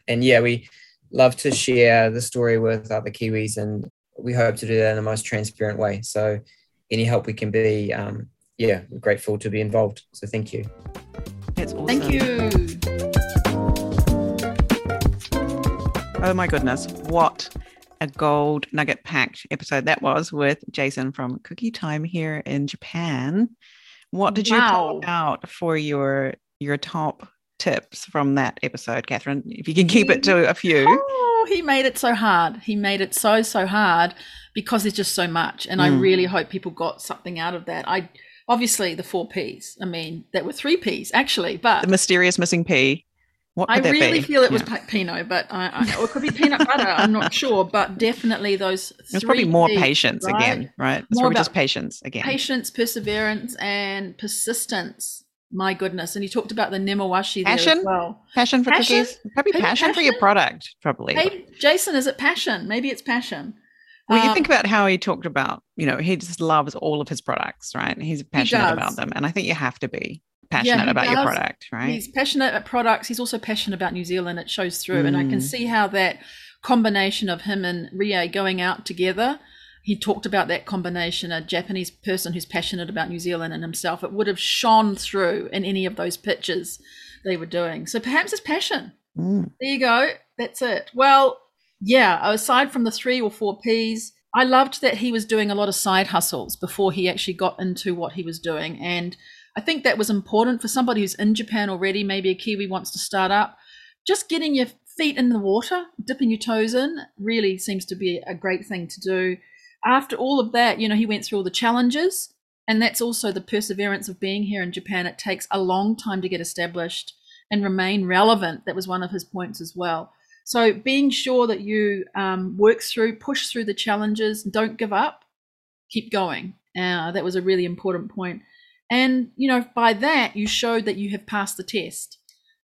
And yeah, we love to share the story with other Kiwis and we hope to do that in the most transparent way. So any help we can be, um, yeah, we're grateful to be involved. So thank you. That's awesome. Thank you. Oh my goodness, what a gold nugget packed episode that was with Jason from Cookie Time here in Japan. What did wow. you call out for your your top tips from that episode, Catherine, if you can keep it to a few? Oh, he made it so hard. He made it so, so hard because there's just so much. And mm. I really hope people got something out of that. I obviously the four Ps. I mean, that were three Ps actually, but the mysterious missing P. What would I that really be? feel it yeah. was Pinot, but I, I, or it could be peanut butter. I'm not sure, but definitely those. It's probably more Ps, patience right? again, right? It's more probably just patience again. Patience, perseverance, and persistence. My goodness. And you talked about the nemawashi there as well. Passion for passion? cookies. Probably passion, passion for your product, probably. Hey, Jason, is it passion? Maybe it's passion. Well, um, you think about how he talked about, you know, he just loves all of his products, right? He's passionate he about them. And I think you have to be passionate yeah, about does. your product, right? He's passionate about products. He's also passionate about New Zealand. It shows through. Mm. And I can see how that combination of him and Rie going out together, he talked about that combination, a Japanese person who's passionate about New Zealand and himself. It would have shone through in any of those pictures they were doing. So perhaps it's passion. Mm. There you go. That's it. Well, yeah, aside from the three or four Ps, I loved that he was doing a lot of side hustles before he actually got into what he was doing. And I think that was important for somebody who's in Japan already, maybe a Kiwi wants to start up. Just getting your feet in the water, dipping your toes in, really seems to be a great thing to do. After all of that, you know, he went through all the challenges, and that's also the perseverance of being here in Japan. It takes a long time to get established and remain relevant. That was one of his points as well. So being sure that you um, work through, push through the challenges, don't give up, keep going. Uh, that was a really important point. And, you know, by that, you showed that you have passed the test.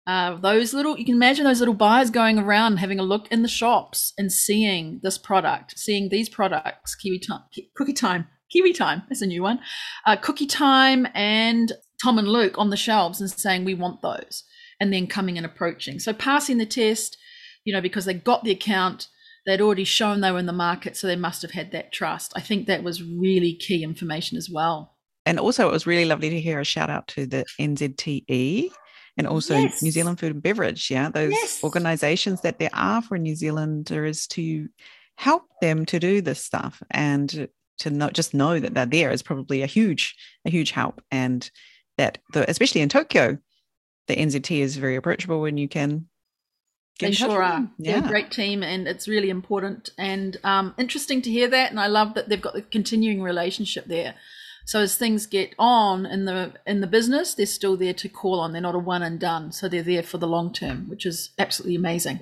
Uh, those little, you can imagine those little buyers going around having a look in the shops and seeing this product, seeing these products, Kiwi Time, Cookie Time, Kiwi Time, that's a new one, uh, Cookie Time and Tom and Luke on the shelves and saying, we want those, and then coming and approaching. So passing the test, you know, because they got the account, they'd already shown they were in the market, so they must have had that trust. I think that was really key information as well. And also it was really lovely to hear a shout out to the N Z T E. And also yes. New Zealand Food and Beverage, yeah, those yes. organisations that there are for New Zealanders to help them to do this stuff, and to not just know that they're there is probably a huge, a huge help. And that, the, especially in Tokyo, the N Z T is very approachable when you can. Get they sure are. Yeah. They're a great team, and it's really important and um, interesting to hear that. And I love that they've got the continuing relationship there. So as things get on in the in the business, they're still there to call on. They're not a one and done. So they're there for the long term, which is absolutely amazing.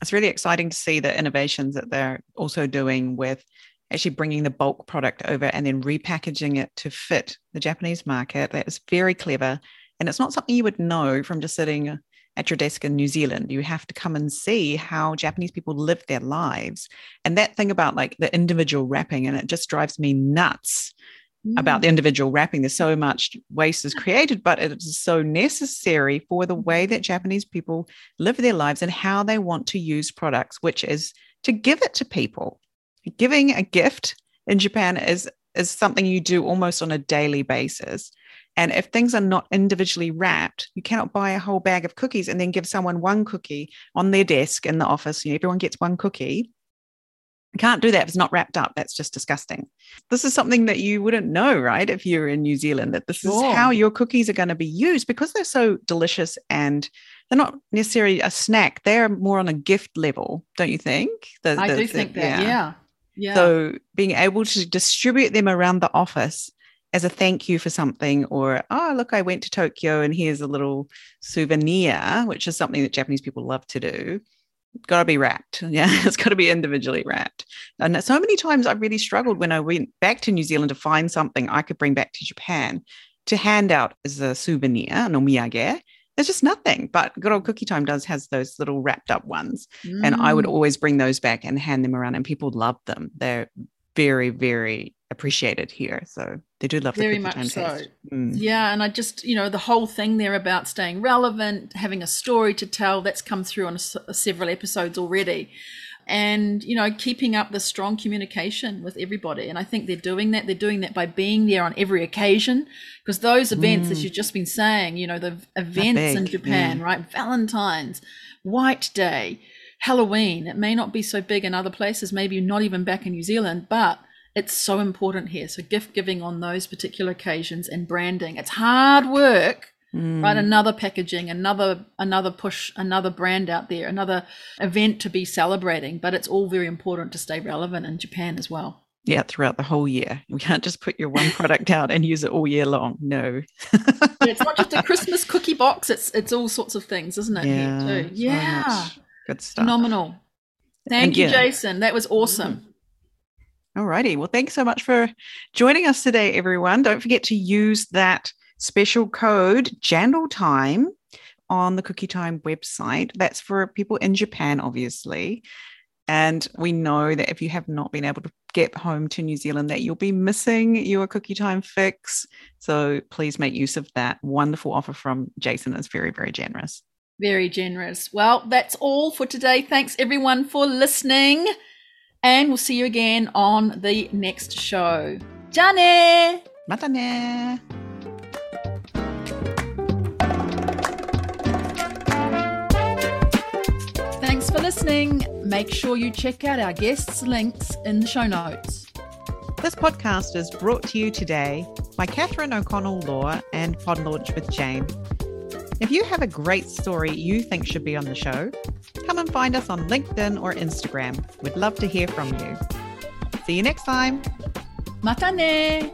It's really exciting to see the innovations that they're also doing with actually bringing the bulk product over and then repackaging it to fit the Japanese market. That is very clever. And it's not something you would know from just sitting at your desk in New Zealand. You have to come and see how Japanese people live their lives. And that thing about like the individual wrapping, and it just drives me nuts. About the individual wrapping. There's so much waste is created, but it is so necessary for the way that Japanese people live their lives and how they want to use products, which is to give it to people. Giving a gift in Japan is, is something you do almost on a daily basis. And if things are not individually wrapped, you cannot buy a whole bag of cookies and then give someone one cookie on their desk in the office. You know, everyone gets one cookie. You can't do that if it's not wrapped up. That's just disgusting. This is something that you wouldn't know, right, if you're in New Zealand, that this sure. is how your cookies are going to be used, because they're so delicious and they're not necessarily a snack. They're more on a gift level, don't you think? The, I the, do the, think that, yeah. yeah. yeah. So being able to distribute them around the office as a thank you for something, or, oh, look, I went to Tokyo and here's a little souvenir, which is something that Japanese people love to do. Got to be wrapped. Yeah, it's got to be individually wrapped. And so many times I really struggled when I went back to New Zealand to find something I could bring back to Japan to hand out as a souvenir, an omiyage. There's just nothing. But good old Cookie Time does has those little wrapped up ones. Mm. And I would always bring those back and hand them around, and people love them. They're very, very appreciated here. So they do love the Very Cookie much Time so. Taste. Mm. Yeah, and I just, you know, the whole thing there about staying relevant, having a story to tell, that's come through on a, a several episodes already. And, you know, keeping up the strong communication with everybody. And I think they're doing that. They're doing that by being there on every occasion, because those events mm. that you've just been saying, you know, the events big, in Japan, yeah. right? Valentine's, White Day, Halloween, it may not be so big in other places, maybe not even back in New Zealand, but it's so important here. So gift giving on those particular occasions and branding. It's hard work, mm. right? Another packaging, another another push, another brand out there, another event to be celebrating. But it's all very important to stay relevant in Japan as well. Yeah, throughout the whole year. You can't just put your one product out and use it all year long. No. Yeah, it's not just a Christmas cookie box. It's it's all sorts of things, isn't it? Yeah. Here too? Yeah. Good stuff. Phenomenal. Thank and you, yeah. Jason. That was awesome. Mm. All righty. Well, thanks so much for joining us today, everyone. Don't forget to use that special code JANDALTIME on the Cookie Time website. That's for people in Japan, obviously. And we know that if you have not been able to get home to New Zealand, that you'll be missing your Cookie Time fix. So please make use of that wonderful offer from Jason. It's very, very generous. Very generous. Well, that's all for today. Thanks, everyone, for listening. And we'll see you again on the next show. Ja ne! Mata ne! Thanks for listening. Make sure you check out our guests' links in the show notes. This podcast is brought to you today by Catherine O'Connell Law and Pod Launch with Jane. If you have a great story you think should be on the show, come and find us on LinkedIn or Instagram. We'd love to hear from you. See you next time. Mata ne!